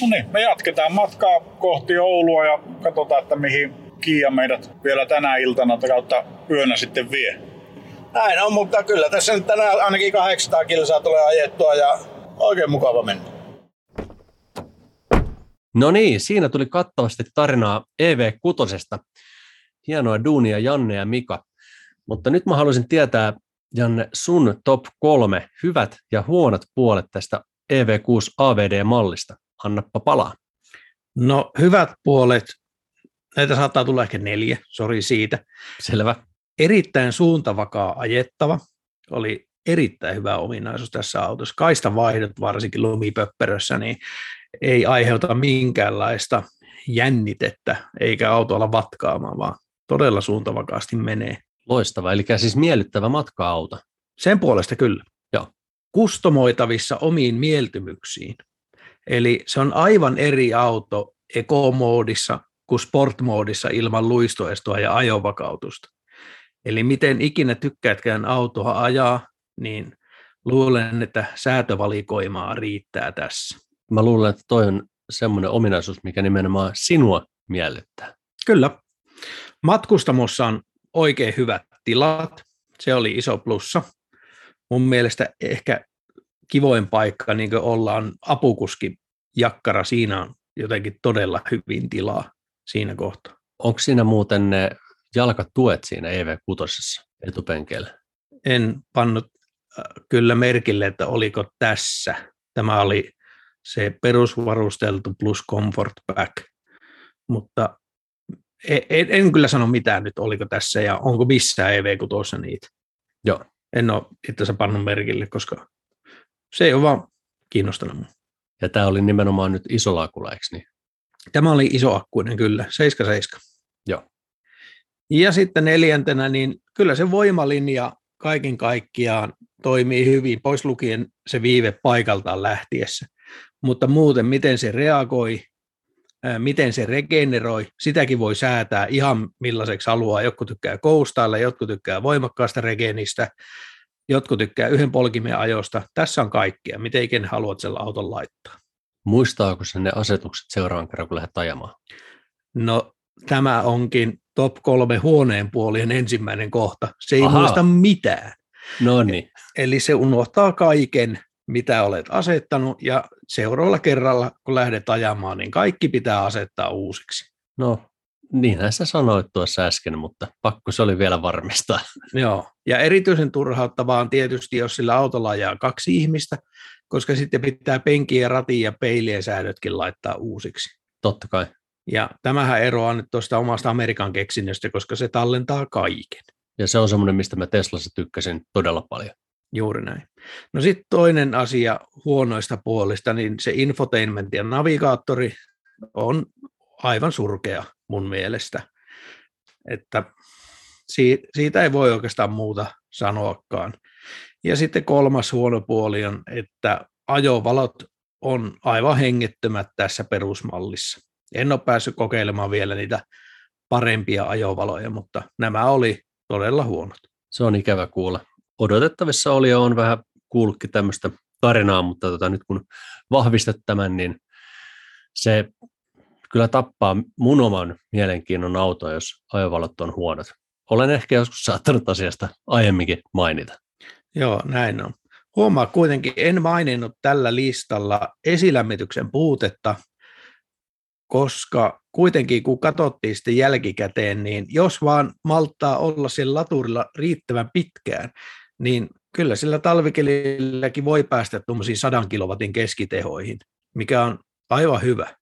No niin, me jatketaan matkaa kohti Oulua ja katsotaan, että mihin Kia meidät vielä tänä iltana kautta yönä sitten vie. Näin on, mutta kyllä tässä nyt tänään ainakin 800 kilsaa tulee ajettua ja oikein mukava mennä. No niin, siinä tuli kattavasti tarinaa EV6. Hienoa duunia Janne ja Mika. Mutta nyt mä haluaisin tietää, Janne, sun top 3 hyvät ja huonot puolet tästä EV6 AVD-mallista. Annappa palaa. No hyvät puolet, näitä saattaa tulla ehkä 4, sori siitä. Selvä. Erittäin suuntavakaa ajettava, oli erittäin hyvä ominaisuus tässä autossa. Kaistavaihdot varsinkin lumipöppärössä niin ei aiheuta minkäänlaista jännitettä eikä auto ala vatkaamaan, vaan todella suuntavakaasti menee. Loistava, eli siis miellyttävä matka-auto. Sen puolesta kyllä. Joo. Kustomoitavissa omiin mieltymyksiin. Eli se on aivan eri auto ekomoodissa kuin sportmoodissa ilman luistoestoa ja ajovakautusta. Eli miten ikinä tykkäätkään autoa ajaa, niin luulen, että säätövalikoimaa riittää tässä. Mä luulen, että toi on semmoinen ominaisuus, mikä nimenomaan sinua miellyttää. Kyllä. Matkustamossa on oikein hyvät tilat. Se oli iso plussa. Mun mielestä ehkä kivoin paikka, niin kuin ollaan apukuski jakkara, siinä on jotenkin todella hyvin tilaa siinä kohtaa. Onko siinä muuten ne jalkatuet siinä EV6 etupenkeillä? En pannut kyllä merkille, että oliko tässä. Tämä oli se perusvarusteltu plus comfort pack, mutta en kyllä sano mitään nyt, oliko tässä ja onko missään EV6 niitä. Joo. En ole itse asiassa pannut merkille, koska se ei ole vaan kiinnostanut minua. Ja tämä oli nimenomaan nyt isolakulla, eikö niin? Tämä oli isoakkuinen kyllä, 7.7. Joo. Ja sitten 4, niin kyllä se voimalinja kaiken kaikkiaan toimii hyvin, pois lukien se viive paikaltaan lähtiessä. Mutta muuten, miten se reagoi, miten se regeneroi, sitäkin voi säätää ihan millaiseksi haluaa. Jotkut tykkää koustailla, jotkut tykkää voimakkaasta regenistä, jotkut tykkää yhden polkimen ajosta. Tässä on kaikkea, miten ikinä haluat sen auton laittaa. Muistaako se ne asetukset seuraavan kerran, kun lähdet ajamaan? No tämä onkin top 3 huoneen puolien ensimmäinen kohta. Se ei muista mitään. Noniin. Eli se unohtaa kaiken, mitä olet asettanut, ja seuraavalla kerralla, kun lähdet ajamaan, niin kaikki pitää asettaa uusiksi. No, niinhän sä sanoit tuossa äsken, mutta pakko se oli vielä varmistaa. Joo, ja erityisen turhauttavaa on tietysti, jos sillä autolla ajaa 2 ihmistä, koska sitten pitää penkiä, ratia ja peilien säädötkin laittaa uusiksi. Totta kai. Ja tämähän eroaa nyt tuosta omasta Amerikan keksinnöstä, koska se tallentaa kaiken. Ja se on semmoinen, mistä mä Teslassa tykkäsin todella paljon. Juuri näin. No sitten toinen asia huonoista puolista, niin se infotainment ja navigaattori on aivan surkea mun mielestä. Että siitä ei voi oikeastaan muuta sanoakaan. Ja sitten 3. huono puoli on, että ajovalot on aivan hengettömät tässä perusmallissa. En ole päässyt kokeilemaan vielä niitä parempia ajovaloja, mutta nämä oli todella huonot. Se on ikävä kuulla. Odotettavissa oli ja on vähän kuullutkin tämmöistä tarinaa, mutta nyt kun vahvistat tämän, niin se kyllä tappaa mun oman mielenkiinnon autoa, jos ajovalot on huonot. Olen ehkä joskus saattanut asiasta aiemminkin mainita. Joo, näin on. Huomaa kuitenkin, en maininnut tällä listalla esilämmityksen puutetta, koska kuitenkin kun katsottiin sitten jälkikäteen, niin jos vaan malttaa olla siellä laturilla riittävän pitkään, niin kyllä sillä talvikelilläkin voi päästä tuommoisiin 100 kilowatin keskitehoihin, mikä on aivan hyvä.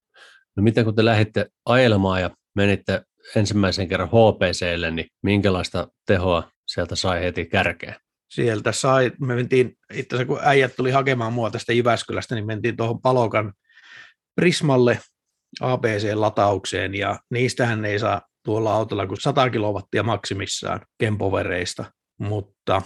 No mitä kun te lähditte ajelemaan ja menitte ensimmäisen kerran HPC:lle, niin minkälaista tehoa sieltä sai heti kärkeen? Sieltä sai, me mentiin, itse asiassa kun äijät tuli hakemaan mua tästä Jyväskylästä, niin mentiin tuohon Palokan Prismalle ABC-lataukseen, ja niistähän ei saa tuolla autolla kuin 100 kilowattia maksimissaan kempovereista, mutta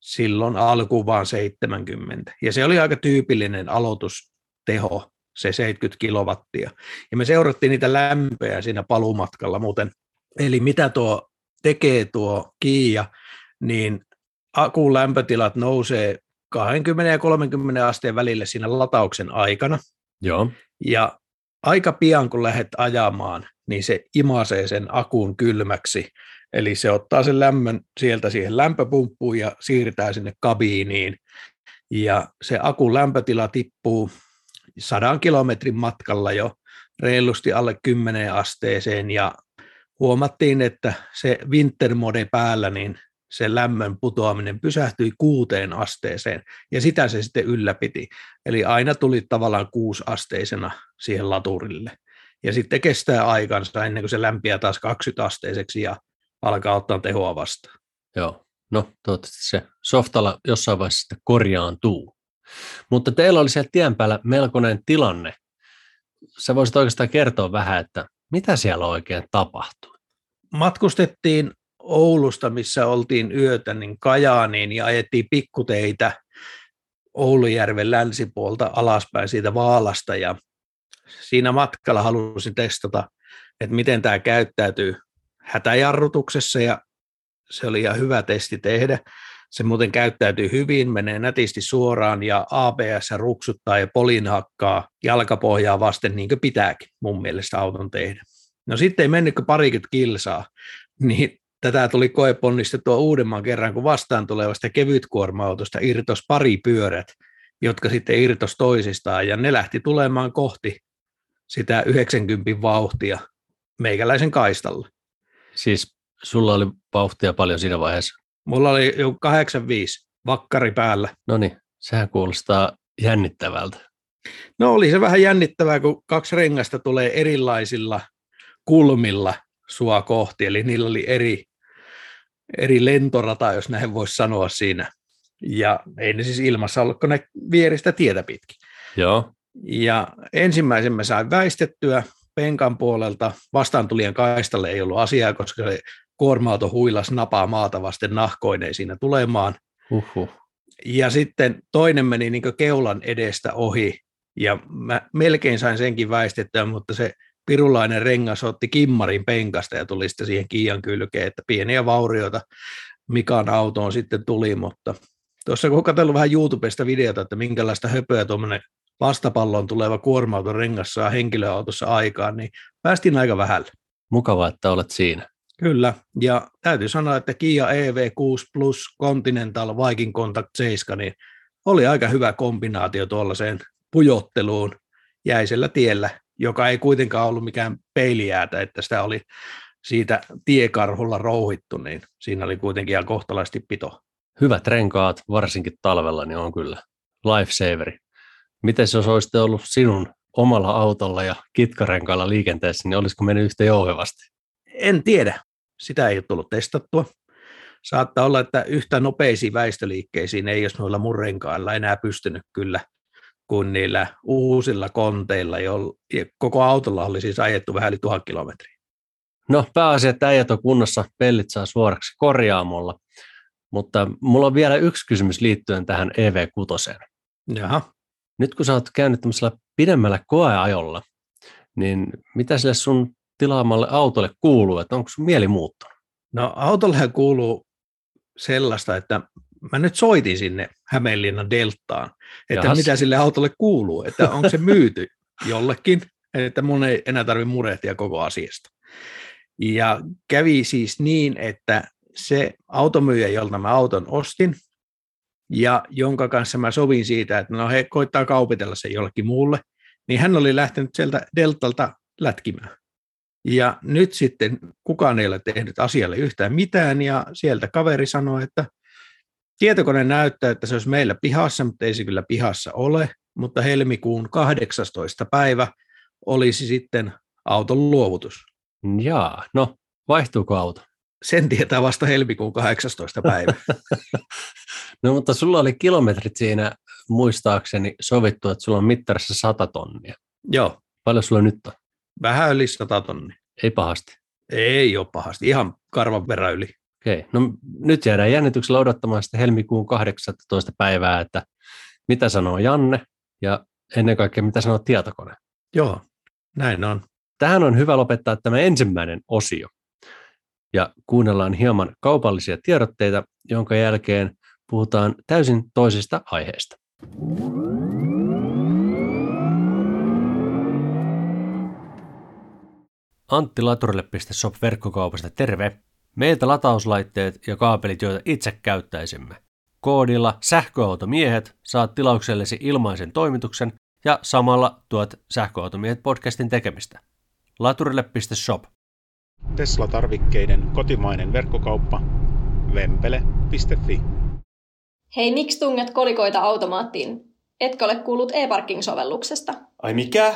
silloin alkuun vaan 70, ja se oli aika tyypillinen aloitusteho, se 70 kilowattia, ja me seurattiin niitä lämpöjä siinä paluumatkalla muuten, eli mitä tuo tekee tuo Kia, niin akun lämpötilat nousee 20 ja 30 asteen välille siinä latauksen aikana. Joo. Ja aika pian kun lähdet ajamaan, niin se imasee sen akun kylmäksi. Eli se ottaa sen lämmön sieltä siihen lämpöpumppuun ja siirtää sinne kabiiniin. Ja se akun lämpötila tippuu 100 kilometrin matkalla jo reilusti alle 10 asteeseen. Ja huomattiin, että se wintermode päällä, niin se lämmön putoaminen pysähtyi 6 asteeseen, ja sitä se sitten ylläpiti. Eli aina tuli tavallaan 6 asteisena siihen laturille. Ja sitten kestää aikansa ennen kuin se lämpiää taas 20 asteiseksi ja alkaa ottaa tehoa vastaan. Joo, no toivottavasti se softalla jossain vaiheessa sitten korjaantuu. Mutta teillä oli siellä tien päällä melkoinen tilanne. Sä voisit oikeastaan kertoa vähän, että mitä siellä oikein tapahtui? Matkustettiin Oulusta, missä oltiin yötä, niin Kajaaniin ja ajettiin pikkuteitä Oulujärven länsipuolta alaspäin siitä Vaalasta, ja siinä matkalla halusin testata, että miten tämä käyttäytyy hätäjarrutuksessa, ja se oli ihan hyvä testi tehdä. Se muuten käyttäytyy hyvin, menee nätisti suoraan ja ABS ruksuttaa ja polin hakkaa jalkapohjaa vasten niin kuin pitääkin mun mielestä auton tehdä. No sitten ei mennyt kuin parikymmentä kilsaa, niin tätä tuli koeponnistettua uudemman kerran, kun vastaan tulevasta kevytkuorma-autosta irtos pari pyörät, jotka sitten irtos toisistaan, ja ne lähti tulemaan kohti sitä 90 vauhtia meikäläisen kaistalla. Siis sulla oli vauhtia paljon siinä vaiheessa? Mulla oli jo 85 vakkari päällä. No niin, sehän kuulostaa jännittävältä. No oli se vähän jännittävää, kun kaksi rengasta tulee erilaisilla kulmilla sua kohti, eli niillä oli eri lentorata, jos näin voisi sanoa siinä. Ja ei ne siis ilmassa ollut, kun ne vieristä tietä pitkin. Joo. Ja ensimmäisen mä sain väistettyä penkan puolelta. Vastaantulijan kaistalle ei ollut asiaa, koska se kuorma-auto huilas napaa maata vasten nahkoineen siinä tulemaan. Uhuh. Ja sitten toinen meni niin kuin keulan edestä ohi. Ja mä melkein sain senkin väistettyä, mutta se pirulainen rengas otti kimmarin penkasta ja tuli sitten siihen Kiian kylkeen, että pieniä vaurioita Mikan autoon sitten tuli, mutta tuossa kun olen katsellut vähän YouTubesta videota, että minkälaista höpöä tuommoinen vastapalloon tuleva kuorma-auton rengas saa henkilöautossa aikaan, niin päästiin aika vähälle. Mukavaa, että olet siinä. Kyllä, ja täytyy sanoa, että Kia EV6 plus Continental Viking Contact 7 niin oli aika hyvä kombinaatio tuollaiseen pujotteluun jäisellä tiellä, joka ei kuitenkaan ollut mikään peilijäätä, että sitä oli siitä tiekarhulla rouhittu, niin siinä oli kuitenkin ihan kohtalaisesti pito. Hyvät renkaat, varsinkin talvella, niin on kyllä lifesaveri. Miten se olisi ollut sinun omalla autolla ja kitkarenkaalla liikenteessä, niin olisiko mennyt yhtä jouhevasti? En tiedä. Sitä ei ole tullut testattua. Saattaa olla, että yhtä nopeisiin väistöliikkeisiin ei jos noilla mun renkailla enää pystynyt kyllä kuin niillä uusilla konteilla, ja koko autolla oli siis ajettu vähän yli 1000 kilometriä. No pääasia, että äijät on kunnossa, pellit saa suoraksi korjaamolla, mutta mulla on vielä yksi kysymys liittyen tähän EV6. Jaha. Nyt kun sä oot käynyt tämmöisellä pidemmällä koeajolla, niin mitä sille sun tilaamalle autolle kuuluu, että onko sun mieli muuttunut? No autollehan kuuluu sellaista, että mä nyt soitin sinne Hämeenlinnan Deltaan, että mitä sille autolle kuuluu, että onko se myyty jollekin, että mun ei enää tarvitse murehtia koko asiasta. Ja kävi siis niin, että se automyyjä, jolta mä auton ostin, ja jonka kanssa mä sovin siitä, että no he koittaa kaupitella sen jollekin muulle, niin hän oli lähtenyt sieltä Deltalta lätkimään. Ja nyt sitten kukaan ei ole tehnyt asialle yhtään mitään, ja sieltä kaveri sanoi, että tietokone näyttää, että se olisi meillä pihassa, mutta ei se kyllä pihassa ole, mutta helmikuun 18. päivä olisi sitten auton luovutus. Jaa, no vaihtuuko auto? Sen tietää vasta helmikuun 18. päivä. No mutta sulla oli kilometrit siinä muistaakseni sovittu, että sulla on mittarissa 100 tonnia. Joo. Paljon sulla nyt on? Vähän yli 100 tonnia. Ei pahasti? Ei ole pahasti, ihan karvan verran yli. Okei, no nyt jäädään jännityksellä odottamaan sitä helmikuun 18. päivää, että mitä sanoo Janne ja ennen kaikkea mitä sanoo tietokone. Joo, näin on. Tähän on hyvä lopettaa tämä ensimmäinen osio ja kuunnellaan hieman kaupallisia tiedotteita, jonka jälkeen puhutaan täysin toisesta aiheesta. Anttilaturille.shop-verkkokaupasta terve! Meiltä latauslaitteet ja kaapelit, joita itse käyttäisimme. Koodilla Sähköautomiehet saat tilauksellesi ilmaisen toimituksen ja samalla tuot Sähköautomiehet podcastin tekemistä. Laturille.shop. Tesla-tarvikkeiden kotimainen verkkokauppa. Vempele.fi. Hei, miksi tunget kolikoita automaattiin? Etkö ole kuullut e-parking-sovelluksesta? Ai mikä?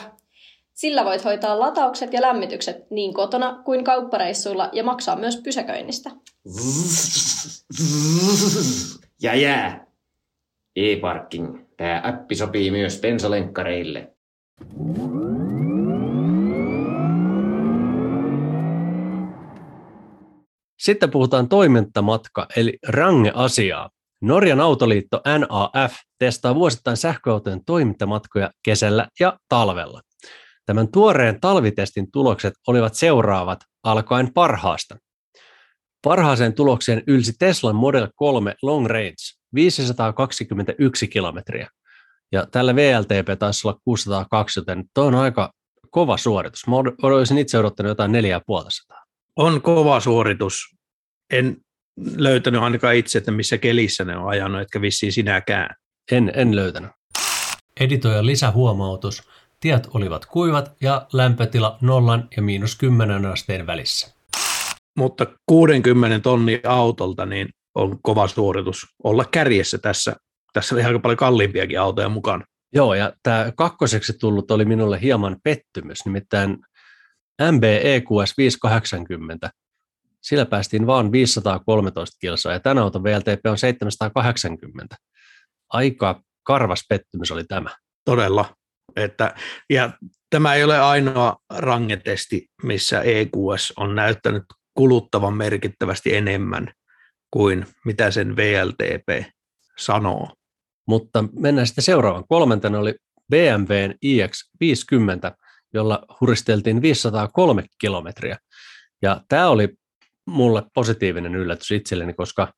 Sillä voit hoitaa lataukset ja lämmitykset niin kotona kuin kauppareissuilla ja maksaa myös pysäköinnistä. Jää. E-parking. Tää appi sopii myös bensalenkkareille. Sitten puhutaan toimintamatka eli range-asiaa. Norjan autoliitto NAF testaa vuosittain sähköautojen toimintamatkoja kesällä ja talvella. Tämän tuoreen talvitestin tulokset olivat seuraavat alkaen parhaasta. Parhaaseen tulokseen ylsi Teslan Model 3 Long Range 521 kilometriä. Ja tällä VLTP taisi olla 602, joten tuo on aika kova suoritus. Mä olisin itse odottanut jotain 4500. On kova suoritus. En löytänyt ainakaan itse, että missä kelissä ne on ajanut, etkä vissiin sinäkään. En löytänyt. Editoijan lisähuomautus. Tiet olivat kuivat ja lämpötila 0 ja -10 asteen välissä. Mutta 60 tonni autolta niin on kova suoritus olla kärjessä tässä. Tässä oli aika paljon kalliimpiakin autoja mukana. Joo, ja tämä kakkoseksi tullut oli minulle hieman pettymys, nimittäin BMW EQS 580. Sillä päästiin vaan 513 kilsaa, ja tämän auton VLTP on 780. Aika karvas pettymys oli tämä. Todella. Ja tämä ei ole ainoa rangetesti, missä EQS on näyttänyt kuluttavan merkittävästi enemmän kuin mitä sen VLTP sanoo. Mutta mennään sitten seuraavaan. Kolmantena oli BMWn iX50, jolla huristeltiin 503 kilometriä. Ja tämä oli mulle positiivinen yllätys itselleni, koska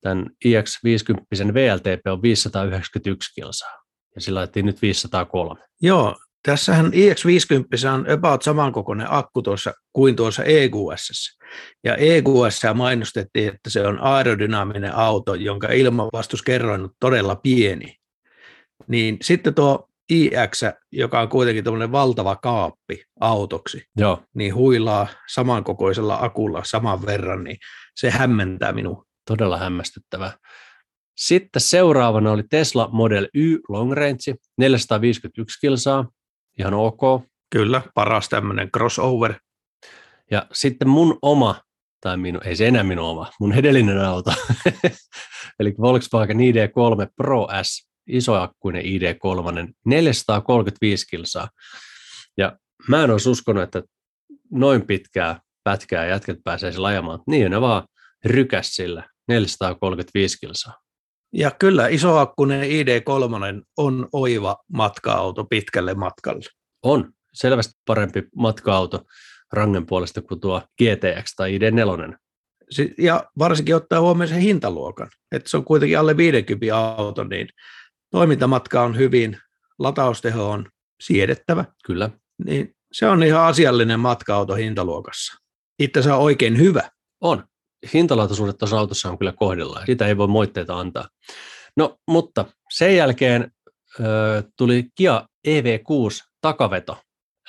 tämän iX50 VLTP on 591 kilsaa. Ja sillä laitettiin nyt 503. Joo, tässähän iX50 on about samankokoinen akku tuossa kuin tuossa EQS. Ja EQS mainostettiin, että se on aerodynaaminen auto, jonka ilmanvastuskerroin on todella pieni. Niin sitten tuo iX, joka on kuitenkin tuollainen valtava kaappi autoksi, joo, niin huilaa samankokoisella akulla saman verran, niin se hämmentää minua. Todella hämmästyttävää. Sitten seuraavana oli Tesla Model Y Long Range, 451 kilsaa, ihan ok. Kyllä, paras tämmöinen crossover. Ja sitten mun oma, tai ei se enää minun oma, mun edellinen auto, eli Volkswagen ID.3 Pro S, isoakkuinen ID.3, 435 kilsaa. Ja mä en olisi uskonut, että noin pitkää pätkää jätket pääsee sillä ajamaan, niin ne vaan rykäs sillä, 435 kilsaa. Ja kyllä isoakkuinen ID.3 on oiva matka-auto pitkälle matkalle. On, selvästi parempi matka-auto rangen puolesta kuin tuo GTX tai ID.4. Ja varsinkin ottaa huomioon sen hintaluokan, että se on kuitenkin alle 50 auto, niin toimintamatka on hyvin, latausteho on siedettävä. Kyllä. Niin se on ihan asiallinen matka-auto hintaluokassa. Itse se on oikein hyvä. On. Hintalaatuisuudet tuossa autossa on kyllä kohdillaan. Sitä ei voi moitteita antaa. No, mutta sen jälkeen tuli Kia EV6 takaveto,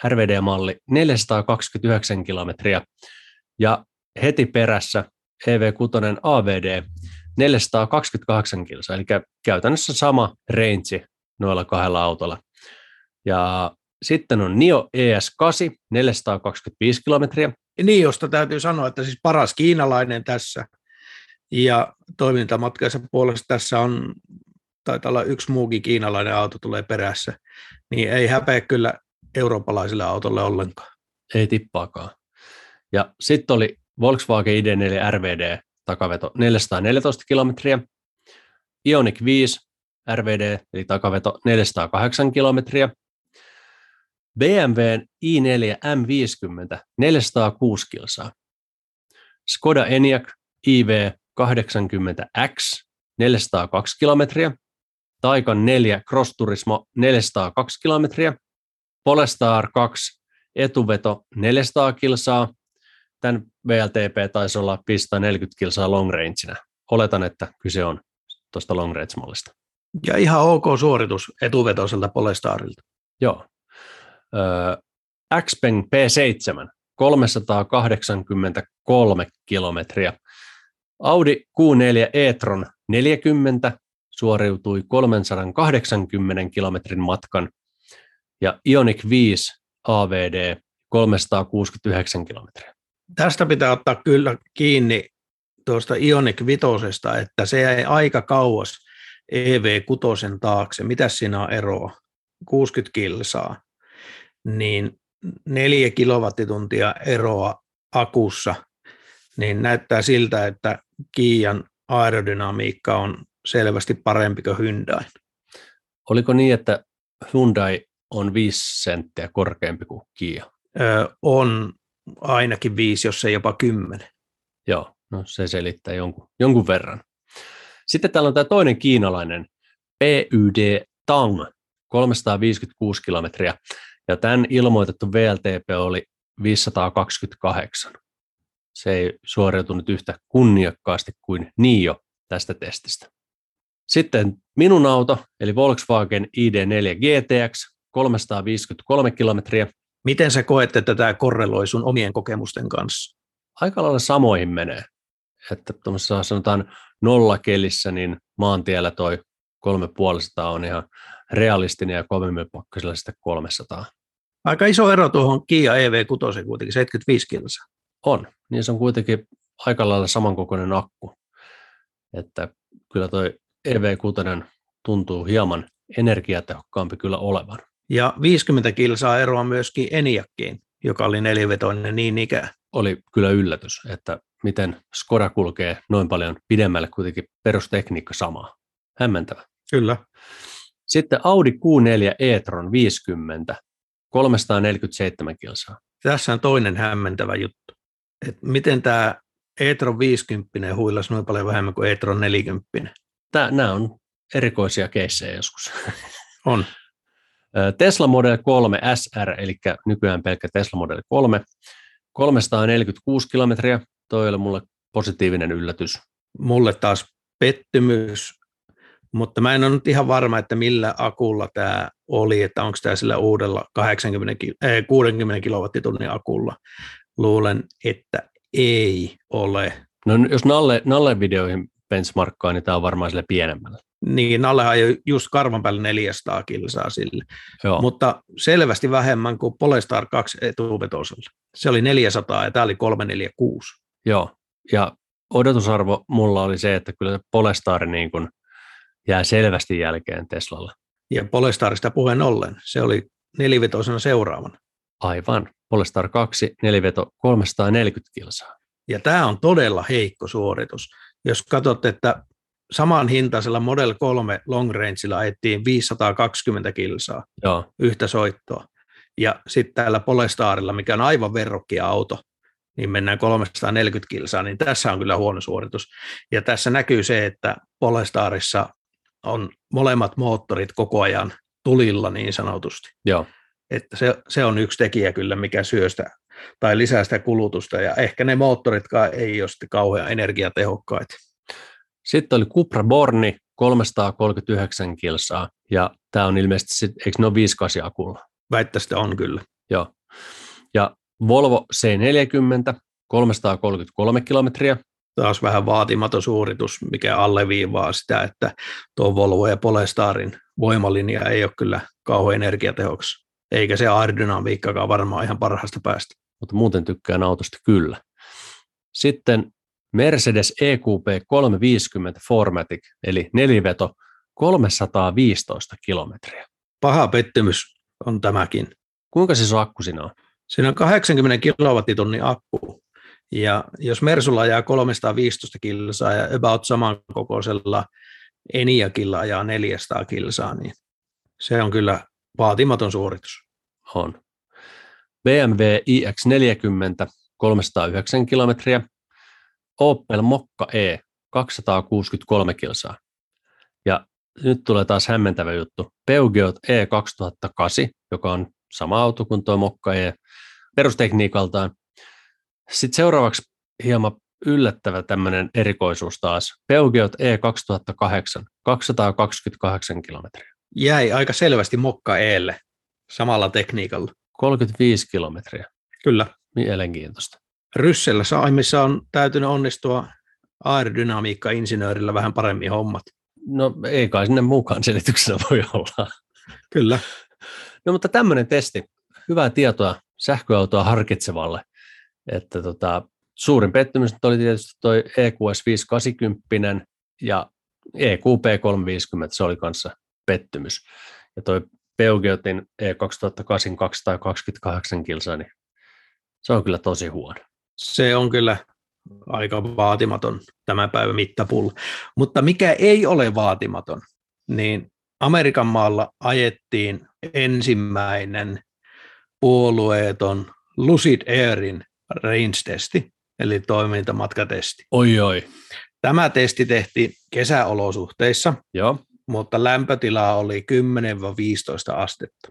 RVD-malli, 429 kilometriä. Ja heti perässä EV6 AVD, 428 kilsaa. Eli käytännössä sama range noilla kahdella autolla. Ja sitten on Nio ES8, 425 kilometriä. Niosta täytyy sanoa, että siis paras kiinalainen tässä. Ja toimintamatkansa puolesta tässä on, taitaa olla yksi muukin kiinalainen auto tulee perässä. Niin ei häpeä kyllä eurooppalaisille autolle ollenkaan. Ei tippaakaan. Ja sitten oli Volkswagen ID.4 RVD takaveto 414 kilometriä. Ioniq 5 RVD eli takaveto 408 kilometriä. BMWn i4 M50 406 kilsaa. Skoda Enyaq IV80X 402 kilometriä. Taycan 4 Cross Turismo 402 kilometriä. Polestar 2 etuveto 400 kilsaa. Tämän VLTP taisi olla 540 kilsaa long rangeina. Oletan, että kyse on tuosta long range-mallista. Ja ihan ok suoritus etuvetoiselta Polestarilta. Joo. Xpeng P7, 383 kilometriä. Audi Q4 e-tron 40 suoriutui 380 kilometrin matkan. Ja Ioniq 5 AVD 369 kilometriä. Tästä pitää ottaa kyllä kiinni tuosta Ioniq 5:sta, että se jäi aika kauas EV6 taakse. Mitäs siinä on eroa? 60 kilsaa. Niin 4 kilowattituntia eroa akussa, niin näyttää siltä, että Kian aerodynamiikka on selvästi parempi kuin Hyundai. Oliko niin, että Hyundai on 5 senttiä korkeampi kuin Kia? On ainakin 5, jos ei jopa 10. Joo, no se selittää jonkun verran. Sitten täällä on tämä toinen kiinalainen, PYD Tang, 356 kilometriä. Ja tämän ilmoitettu VLTP oli 528. Se ei suoriutunut yhtä kunniakkaasti kuin Nio tästä testistä. Sitten minun auto, eli Volkswagen ID.4 GTX, 353 kilometriä. Miten sä koet, että tämä korreloi sun omien kokemusten kanssa? Aika lailla samoihin menee. Että tuossa sanotaan nollakelissä, niin maantiellä toi 350 on ihan realistinen ja kovemmin pakkasilla sitten 300. Aika iso ero tuohon Kia EV6 kuitenkin, 75 kilsaa. On, niin se on kuitenkin aika lailla samankokoinen akku. Että kyllä toi EV6 tuntuu hieman energiatehokkaampi kyllä olevan. Ja 50 kilsaa eroa myöskin Enyaqin, joka oli 4-vetoinen niin ikään. Oli kyllä yllätys, että miten Skoda kulkee noin paljon pidemmälle kuitenkin perustekniikka samaa. Hämmentävä. Kyllä. Sitten Audi Q4 e-tron 50, 347 kilsaa. Tässä on toinen hämmentävä juttu. Että miten tämä e-tron 50 huilasi noin paljon vähemmän kuin e-tron 40? Nämä on erikoisia keissejä joskus. On. Tesla Model 3 SR, eli nykyään pelkkä Tesla Model 3, 346 kilometriä. Toi oli mulle positiivinen yllätys. Mulle taas pettymys. Mutta mä en ole nyt ihan varma, että millä akulla tämä oli, että onko tämä sillä uudella 60 kilowattitunnin akulla. Luulen, että ei ole. No jos Nalle-videoihin benchmarkkaa, niin tämä on varmaan sillä pienemmällä. Niin, Nallehan ei ole just karvan päälle 400 kilsaa sille. Joo. Mutta selvästi vähemmän kuin Polestar 2 etuvetoisella. Se oli 400 ja tämä oli 346. Joo, ja odotusarvo mulla oli se, että kyllä Polestar niin kuin jää selvästi jälkeen Teslalla. Ja Polestarista puheen ollen. Se oli 4-vetoisena seuraavana. Aivan. Polestar 2, 4-veto, 340 kilsaa. Ja tämä on todella heikko suoritus. Jos katsot, että saman hintaisella Model 3 long rangella ajettiin 520 kilsaa. Joo. Yhtä soittoa. Ja sitten täällä Polestarilla, mikä on aivan verrokkia auto, niin mennään 340 kilsaa, niin tässä on kyllä huono suoritus. Ja tässä näkyy se, että Polestarissa on molemmat moottorit koko ajan tulilla niin sanotusti. Joo. Että se on yksi tekijä kyllä, mikä syö sitä, tai lisää sitä kulutusta, ja ehkä ne moottoritkaan ei ole sitten kauhean energiatehokkaita. Sitten oli Cupra Borni, 339 kilsaa, ja tämä on ilmeisesti, eikö ne ole 5.8 akulla? Väittäisiin, on kyllä. Joo, ja Volvo C40, 333 kilometriä. Taas vähän vaatimaton suoritus, mikä alleviivaa sitä, että tuo Volvo ja Polestarin voimalinja ei ole kyllä kauhean energiatehokas. Eikä se aerodynamiikkakaan varmaan ihan parhaasta päästä. Mutta muuten tykkään autosta kyllä. Sitten Mercedes EQP 350 4MATIC, eli neliveto, 315 kilometriä. Paha pettymys on tämäkin. Kuinka se akku siinä on? Siinä on 80 kilowattitunnin akku. Ja jos Mersulla ajaa 315 kilsaa ja about samankokoisella Eniakilla ajaa 400 kilsaa, niin se on kyllä vaatimaton suoritus. On. BMW iX40, 309 kilometriä. Opel Mokka-E, 263 kilsaa. Ja nyt tulee taas hämmentävä juttu. Peugeot e-208, joka on sama auto kuin tuo Mokka-E perustekniikaltaan. Sitten seuraavaksi hieman yllättävä tämmöinen erikoisuus taas. Peugeot e-208, 228 kilometriä. Jäi aika selvästi Mokka-Eelle samalla tekniikalla. 35 kilometriä. Kyllä. Mielenkiintoista. Ryssellä Saimissa on täytynyt onnistua aerodynamiikka-insinöörillä vähän paremmin hommat. No ei kai sinne muukaan selityksenä voi olla. Kyllä. No mutta tämmöinen testi. Hyvää tietoa sähköautoa harkitsevalle. Että suurin pettymys oli tietysti tuo EQS 580 ja EQP 350, se oli kanssa pettymys. Ja toi Peugeotin E2008 228 kilsa, niin se on kyllä tosi huono. Se on kyllä aika vaatimaton tämän päivän mittapulla. Mutta mikä ei ole vaatimaton, niin Amerikan maalla ajettiin ensimmäinen puolueeton Lucid Airin range-testi, eli toimintamatkatesti. Oi. Tämä testi tehtiin kesäolosuhteissa. Joo. Mutta lämpötila oli 10-15 astetta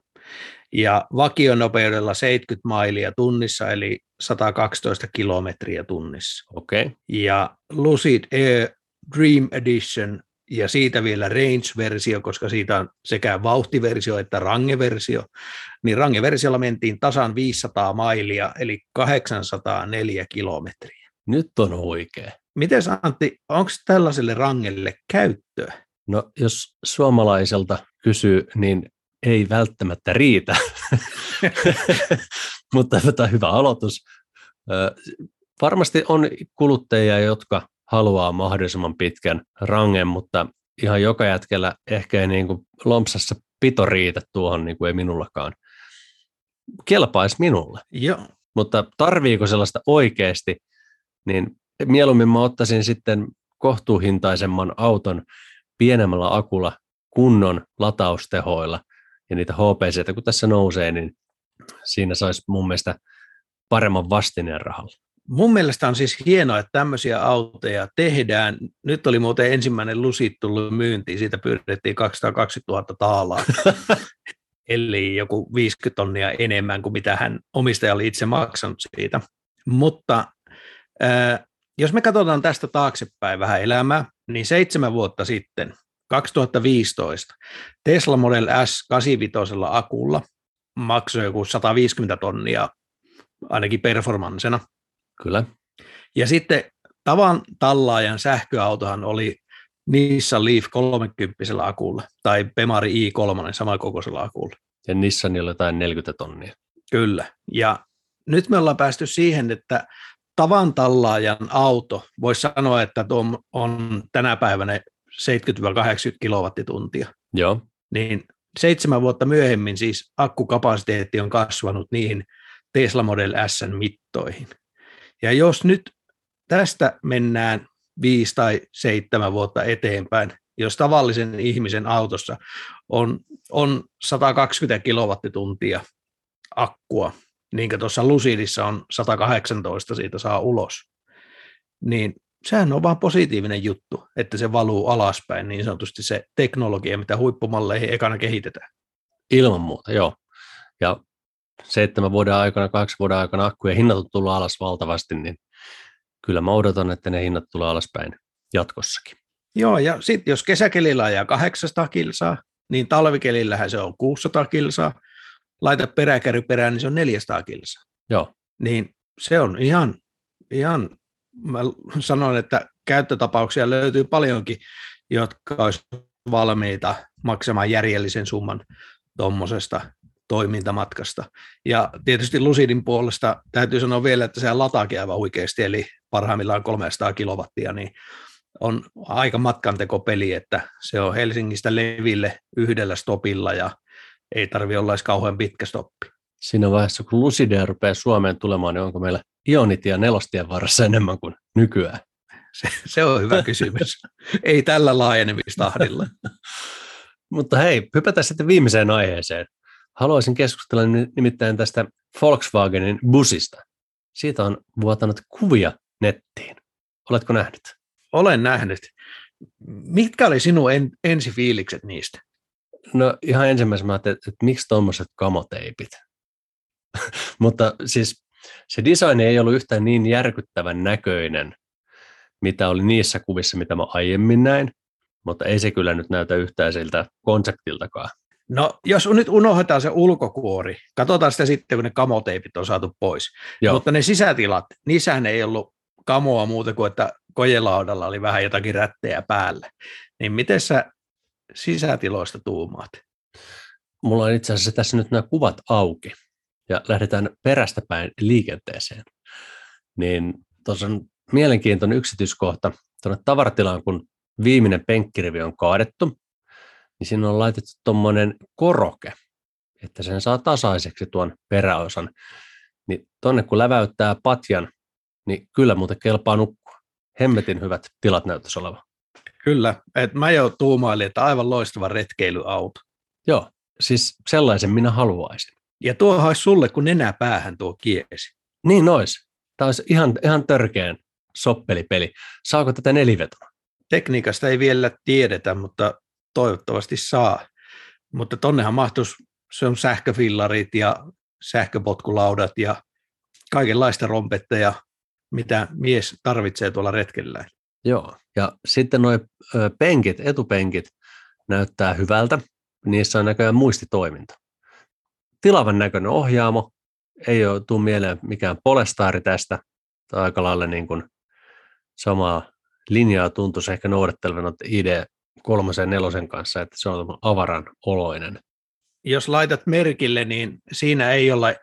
ja vakionopeudella 70 mailia tunnissa eli 112 kilometriä tunnissa. Okay. Ja Lucid Air Dream Edition ja siitä vielä range-versio, koska siitä on sekä vauhtiversio että rangeversio, niin rangeversiolla mentiin tasan 500 mailia eli 804 kilometriä. Nyt on oikein. Miten Antti, onko tällaiselle rangelle käyttöä? No jos suomalaiselta kysyy, niin ei välttämättä riitä, mutta hyvä aloitus. Varmasti on kuluttajia, jotka haluaa mahdollisimman pitkän rangen, mutta ihan joka jätkellä ehkä ei lompsassa pito riitä tuohon, niin kuin ei minullakaan. Kelpaisi minulle, joo. Mutta tarviiko sellaista oikeasti, niin mieluummin mä ottaisin sitten kohtuuhintaisemman auton, pienemmällä akulla, kunnon lataustehoilla ja niitä HPC:tä, kun tässä nousee, niin siinä saisi mun mielestä paremman vastineen rahalla. Mun mielestä on siis hienoa, että tämmöisiä autoja tehdään. Nyt oli muuten ensimmäinen Lucid tullut myyntiin, siitä pyydettiin 220 000 taalaa. Eli joku 50 tonnia enemmän kuin mitä hän omistaja oli itse maksanut siitä. Mutta jos me katsotaan tästä taaksepäin vähän elämää, niin 7 vuotta sitten, 2015, Tesla Model S 85 akulla maksoi joku 150 tonnia, ainakin performanssena. Kyllä. Ja sitten tavan tallaajan sähköautohan oli Nissan Leaf 30 akulla, tai Bemari i3 samankokoisella akulla. Ja Nissanilla jotain 40 tonnia. Kyllä. Ja nyt me ollaan päästy siihen, että tavan tallaajan auto, voisi sanoa, että on tänä päivänä 70-80 kilowattituntia. Joo. Niin 7 vuotta myöhemmin siis akkukapasiteetti on kasvanut niihin Tesla Model S:n mittoihin. Ja jos nyt tästä mennään 5 tai 7 vuotta eteenpäin, jos tavallisen ihmisen autossa on 120 kilowattituntia akkua, niin kuin tuossa Lucidissa on 118, siitä saa ulos, niin sehän on vaan positiivinen juttu, että se valuu alaspäin niin sanotusti se teknologia, mitä huippumalleihin ekana kehitetään. Ilman muuta, joo. Ja 8 vuoden aikana akkujen hinnat on tullut alas valtavasti, niin kyllä mä odotan, että ne hinnat tulee alaspäin jatkossakin. Joo, ja sitten jos kesäkelillä ajaa 800 kilsaa, niin talvikelillähän se on 600 kilsaa. Laita peräkärry perään, niin se on 400 kilsaa. Joo. Niin se on ihan, mä sanon, että käyttötapauksia löytyy paljonkin, jotka olisi valmiita maksamaan järjellisen summan tuommoisesta toimintamatkasta. Ja tietysti Lucidin puolesta täytyy sanoa vielä, että se lataakin aivan oikeasti, eli parhaimmillaan 300 kilowattia, niin on aika matkantekopeli, että se on Helsingistä Leville yhdellä stopilla ja ei tarvitse olla edes kauhean pitkä stoppi. Siinä vaiheessa, kun Lucidea rupeaa Suomeen tulemaan, niin onko meillä Ionitia nelostien varressa enemmän kuin nykyään? Se on hyvä kysymys. Ei tällä laajenemistahdilla. Mutta hei, hypätään sitten viimeiseen aiheeseen. Haluaisin keskustella nimittäin tästä Volkswagenin busista. Siitä on vuotanut kuvia nettiin. Oletko nähnyt? Olen nähnyt. Mitkä oli sinun ensifiilikset niistä? No ihan ensimmäisenä mä ajattelin, että miksi tuommoiset kamoteipit? Mutta siis se design ei ollut yhtään niin järkyttävän näköinen, mitä oli niissä kuvissa, mitä mä aiemmin näin, mutta ei se kyllä nyt näytä yhtään siltä konseptiltakaan. No, jos nyt unohdetaan se ulkokuori, katsotaan sitä sitten, kun ne kamoteipit on saatu pois. Joo. Mutta ne sisätilat, niissähän ei ollut kamoa muuta kuin, että kojelaudalla oli vähän jotakin rättejä päällä. Niin miten sä sisätiloista tuumaat? Mulla on itse asiassa tässä nyt nämä kuvat auki ja lähdetään perästä päin liikenteeseen. Niin tuossa on mielenkiintoinen yksityiskohta tuonne tavaratilaan, kun viimeinen penkkirivi on kaadettu. Niin siinä on laitettu tuommoinen koroke, että sen saa tasaiseksi tuon peräosan. Niin tuonne kun läväyttää patjan, niin kyllä muuten kelpaa nukkua. Hemmetin hyvät tilat näyttäisi olevan. Kyllä, että mä jo tuumailin, että aivan loistava retkeilyauto. Joo, siis sellaisen minä haluaisin. Ja tuohan olisi sulle, kun nenä päähän tuo kiesi. Niin olisi. Tämä olisi ihan törkeän soppelipeli. Saako tätä nelivetona? Tekniikasta ei vielä tiedetä, mutta toivottavasti saa, mutta tonnehan mahtuisi, se on sähköfillarit ja sähköpotkulaudat ja kaikenlaista rompetteja, mitä mies tarvitsee tuolla retkellä. Joo, ja sitten nuo penkit, etupenkit näyttää hyvältä, niissä on näköjään muistitoiminta. Tilavan näköinen ohjaamo, ei ole tule mieleen mikään Polestari tästä, tai aika lailla niin kuin samaa linjaa tuntuisi ehkä noudattelevana ID.3 ja 4 kanssa, että se on avaran oloinen. Jos laitat merkille, niin siinä ei ole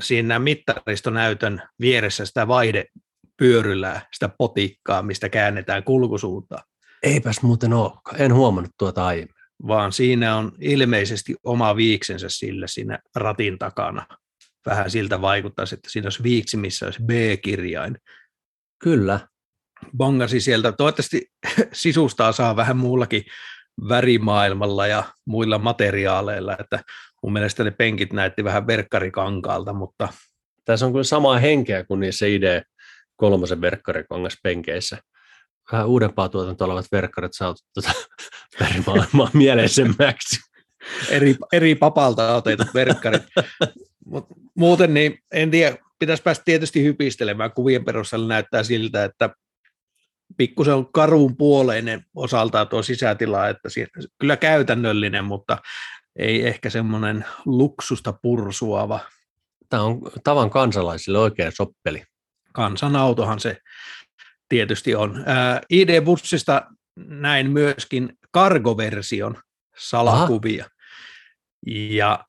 siinä mittaristonäytön vieressä sitä vaihdepyörylää, sitä potikkaa, mistä käännetään kulkusuuntaan. Eipäs muuten olekaan, en huomannut tuota aiemmin. Vaan siinä on ilmeisesti oma viiksensä sillä siinä ratin takana. Vähän siltä vaikuttaisi, että siinä olisi viiksi, missä olisi B-kirjain. Kyllä. Bongasi sieltä. Toivottavasti sisustaa saa vähän muullakin värimaailmalla ja muilla materiaaleilla, että mun mielestä ne penkit näytti vähän verkkarikankaalta, mutta tässä on kyllä samaa henkeä kuin niissä ID.3 verkkarikangaspenkeissä. Vähän uudempaa tuotantoa olevat verkkarit saatu tuota värimaailmaa mieleisemmäksi. Eri papalta otetut verkkarit. Muuten niin en tiedä, pitäisi päästä tietysti hypistelemään. Kuvien perusteella näyttää siltä, että pikkusen on karun puoleinen osaltaan tuo sisätila, että kyllä käytännöllinen, mutta ei ehkä semmoinen luksusta pursuava. Tämä on tavan kansalaisille oikea soppeli. Kansanautohan se tietysti on. ID-bussista näin myöskin cargo-version salakuvia. Aha. Ja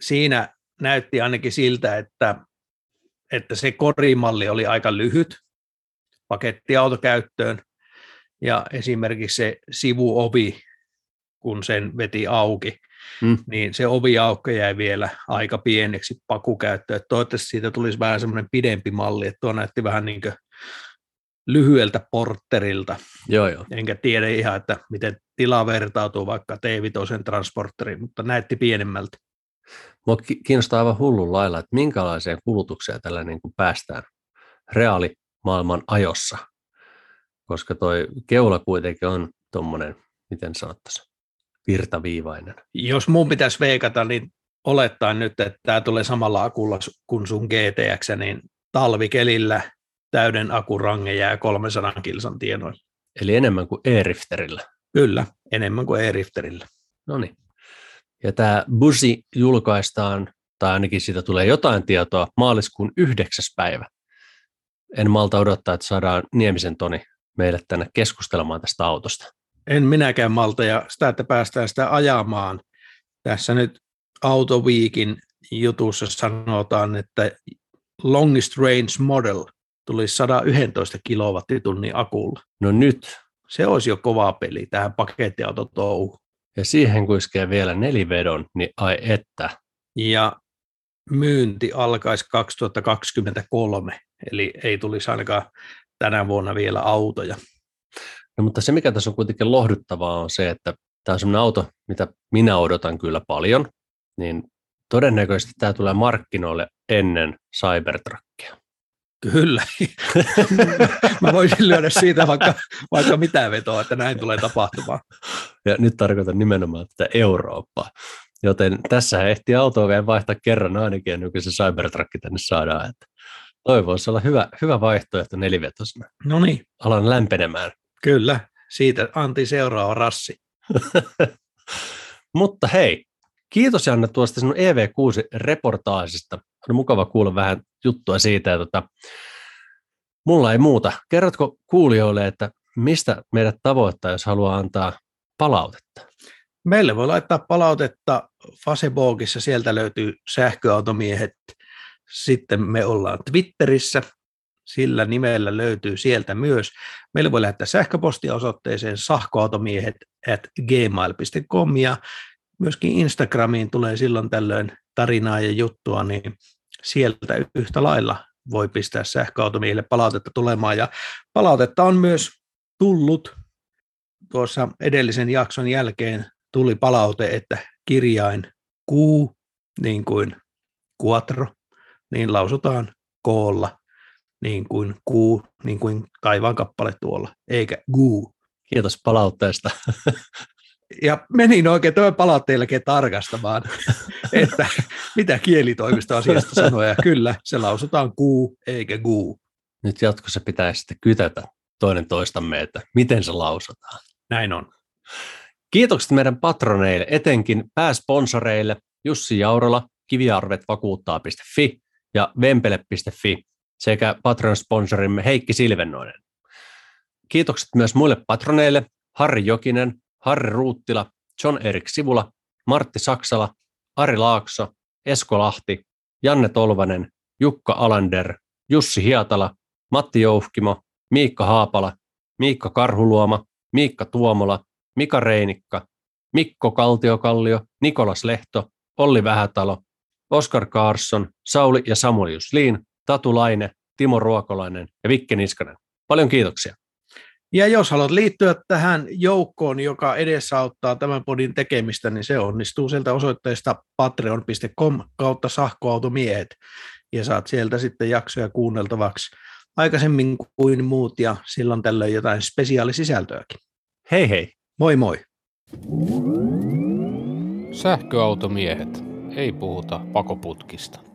siinä näytti ainakin siltä, että se korimalli oli aika lyhyt pakettiautokäyttöön, ja esimerkiksi se sivuovi, kun sen veti auki, niin se oviaukko jäi vielä aika pieneksi pakukäyttöön. Toivottavasti siitä tulisi vähän semmoinen pidempi malli, että tuo näytti vähän niin kuin lyhyeltä portterilta. Joo. Enkä tiedä ihan, että miten tila vertautuu vaikka T5 transporteriin, mutta näytti pienemmältä. Mua kiinnostaa aivan hullun lailla, että minkälaiseen kulutukseen tällä niin kuin päästään reaalimaailman ajossa, koska toi keula kuitenkin on tuommoinen, miten sanottaisiin, virtaviivainen. Jos mun pitäisi veikata, niin olettaen nyt, että tämä tulee samalla akulla kuin sun GTX, niin talvikelillä täyden akurange jää 300 kilsan tienoilla. Eli enemmän kuin e-rifterillä. Kyllä, enemmän kuin e-rifterillä. No niin. Ja tämä busi julkaistaan, tai ainakin siitä tulee jotain tietoa, maaliskuun 9. päivä. En malta odottaa, että saadaan Niemisen Toni meille tänne keskustelemaan tästä autosta. En minäkään malta, ja sitä, että päästään sitä ajamaan. Tässä nyt Autoweekin jutussa sanotaan, että longest range model tuli 111 kilowattitunnin akulla. No nyt. Se olisi jo kova peli tähän pakettiautotouhuun. Ja siihen kun iskee vielä 4-vedon, niin ai että. Ja myynti alkaisi 2023, eli ei tulisi ainakaan tänä vuonna vielä autoja. No mutta se, mikä tässä on kuitenkin lohduttavaa, on se, että tämä on sellainen auto, mitä minä odotan kyllä paljon, niin todennäköisesti tämä tulee markkinoille ennen Cybertruckia. Kyllä. Mä voisin lyödä siitä vaikka mitään vetoa, että näin tulee tapahtumaan. Ja nyt tarkoitan nimenomaan tätä Eurooppaa. Joten tässä ehtii autoa vielä vaihtaa kerran ainakin, ennen kuin se Cybertruck tänne saadaan. Että toi voisi olla hyvä vaihtoehto nelivetosena. No niin. Alan lämpenemään. Kyllä. Siitä Antti seuraava rassi. Mutta hei, kiitos Janne tuosta sinun EV6-reportaasista. On mukava kuulla vähän juttua siitä. Ja mulla ei muuta. Kerrotko kuulijoille, että mistä meidät tavoittaa, jos haluaa antaa palautetta? Meille voi laittaa palautetta Facebookissa, sieltä löytyy Sähköautomiehet. Sitten me ollaan Twitterissä, sillä nimellä löytyy sieltä myös. Meille voi lähettää sähköpostia osoitteeseen sähköautomiehet@gmail.com ja myöskin Instagramiin tulee silloin tällöin tarinaa ja juttua, niin sieltä yhtä lailla voi pistää Sähköautomiehille palautetta tulemaan. Ja palautetta on myös tullut. Tuossa edellisen jakson jälkeen tuli palaute, että kirjain Q, niin kuin quattro, niin lausutaan koolla, niin kuin Q, niin kuin taivaan kappale tuolla, eikä guu. Kiitos palautteesta. Ja menin oikein tämän palautteillekin tarkastamaan, että mitä kielitoimisto asiasta sanoo, ja kyllä, se lausutaan kuu eikä guu. Nyt jatkossa pitäisi sitten kytätä toinen toistamme, että miten se lausutaan. Näin on. Kiitokset meidän patroneille, etenkin pääsponsoreille Jussi Jaurola, kiviarvetvakuuttaa.fi ja Vempele.fi sekä Patreon-sponsorimme Heikki Silvennoinen. Kiitokset myös muille patroneille, Harri Jokinen, Harri Ruuttila, John-Erik Sivula, Martti Saksala, Ari Laakso, Esko Lahti, Janne Tolvanen, Jukka Alander, Jussi Hiatala, Matti Jouhkimo, Miikka Haapala, Miikka Karhuluoma, Miikka Tuomola, Mika Reinikka, Mikko Kaltiokallio, Nikolas Lehto, Olli Vähätalo, Oskar Karsson, Sauli ja Samuli Jusliin, Tatu Laine, Timo Ruokolainen ja Vikke Niskanen. Paljon kiitoksia. Ja jos haluat liittyä tähän joukkoon, joka edesauttaa tämän podin tekemistä, niin se onnistuu sieltä osoitteesta patreon.com/sähköautomiehet. Ja saat sieltä sitten jaksoja kuunneltavaksi aikaisemmin kuin muut, ja silloin tällöin jotain spesiaalisisältöäkin. Hei hei. Moi moi. Sähköautomiehet. Ei puhuta pakoputkista.